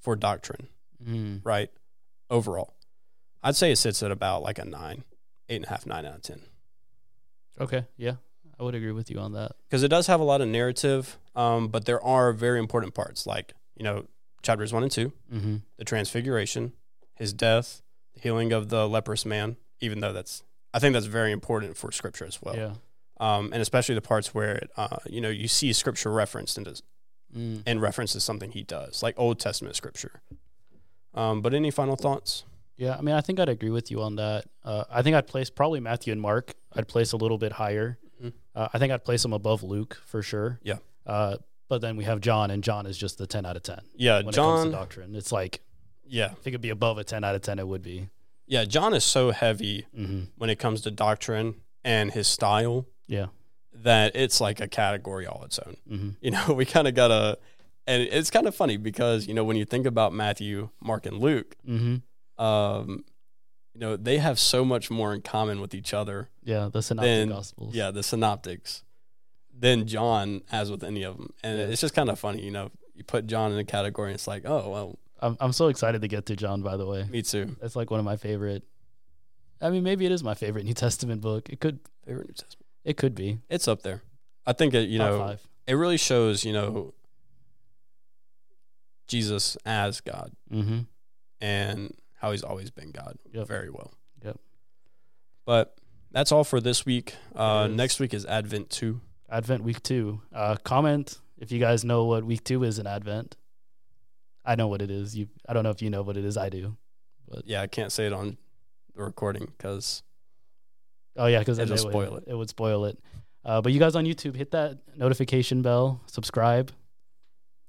for doctrine, mm. right, overall, I'd say it sits at about, like, a nine, eight and a half, nine out of ten. Okay, yeah, I would agree with you on that. Because it does have a lot of narrative, um, but there are very important parts, like, you know, chapters one and two, mm-hmm. the transfiguration, his death, the healing of the leprous man, even though that's, I think that's very important for Scripture as well. Yeah. Um, and especially the parts where, it, uh, you know, you see Scripture referenced and, does, mm. and reference to something he does, like Old Testament Scripture. Um, but any final thoughts? Yeah, I mean, I think I'd agree with you on that. Uh, I think I'd place probably Matthew and Mark. I'd place a little bit higher. Mm-hmm. Uh, I think I'd place them above Luke for sure. Yeah. Uh, but then we have John, and John is just the ten out of ten. Yeah, when John, it comes to doctrine. It's like, yeah, if it could be above a ten out of ten, it would be. Yeah, John is so heavy mm-hmm. when it comes to doctrine and his style. Yeah, that it's like a category all its own. Mm-hmm. You know, we kind of got to, and it's kind of funny because, you know, when you think about Matthew, Mark, and Luke, mm-hmm. um, you know, they have so much more in common with each other. Yeah, the synoptic than, gospels. Yeah, the synoptics. Than John has with any of them. And yeah. it's just kind of funny, you know, you put John in a category and it's like, oh, well. I'm I'm so excited to get to John, by the way. Me too. It's like one of my favorite. I mean, maybe it is my favorite New Testament book. It could. Favorite New Testament. It could be. It's up there. I think, it, you Top know, five. It really shows, you know, Jesus as God mm-hmm. and how he's always been God yep. very well. Yep. But that's all for this week. Uh, next week is Advent two. Advent week two. Uh, comment if you guys know what week two is in Advent. I know what it is. You, I don't know if you know what it is. I do. But yeah, I can't say it on the recording because. Oh yeah, because it'll spoil it. It would spoil it. Uh, but you guys on YouTube, hit that notification bell, subscribe,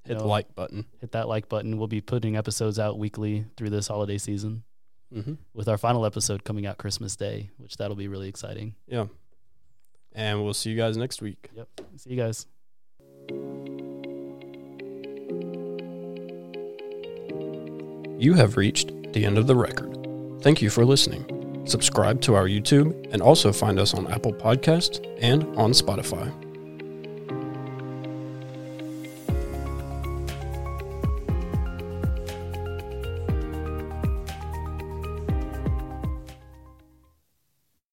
hit the like button. Hit that like button. We'll be putting episodes out weekly through this holiday season, mm-hmm. with our final episode coming out Christmas Day, which that'll be really exciting. Yeah. And we'll see you guys next week. Yep. See you guys. You have reached the end of the record. Thank you for listening. Subscribe to our YouTube and also find us on Apple Podcasts and on Spotify.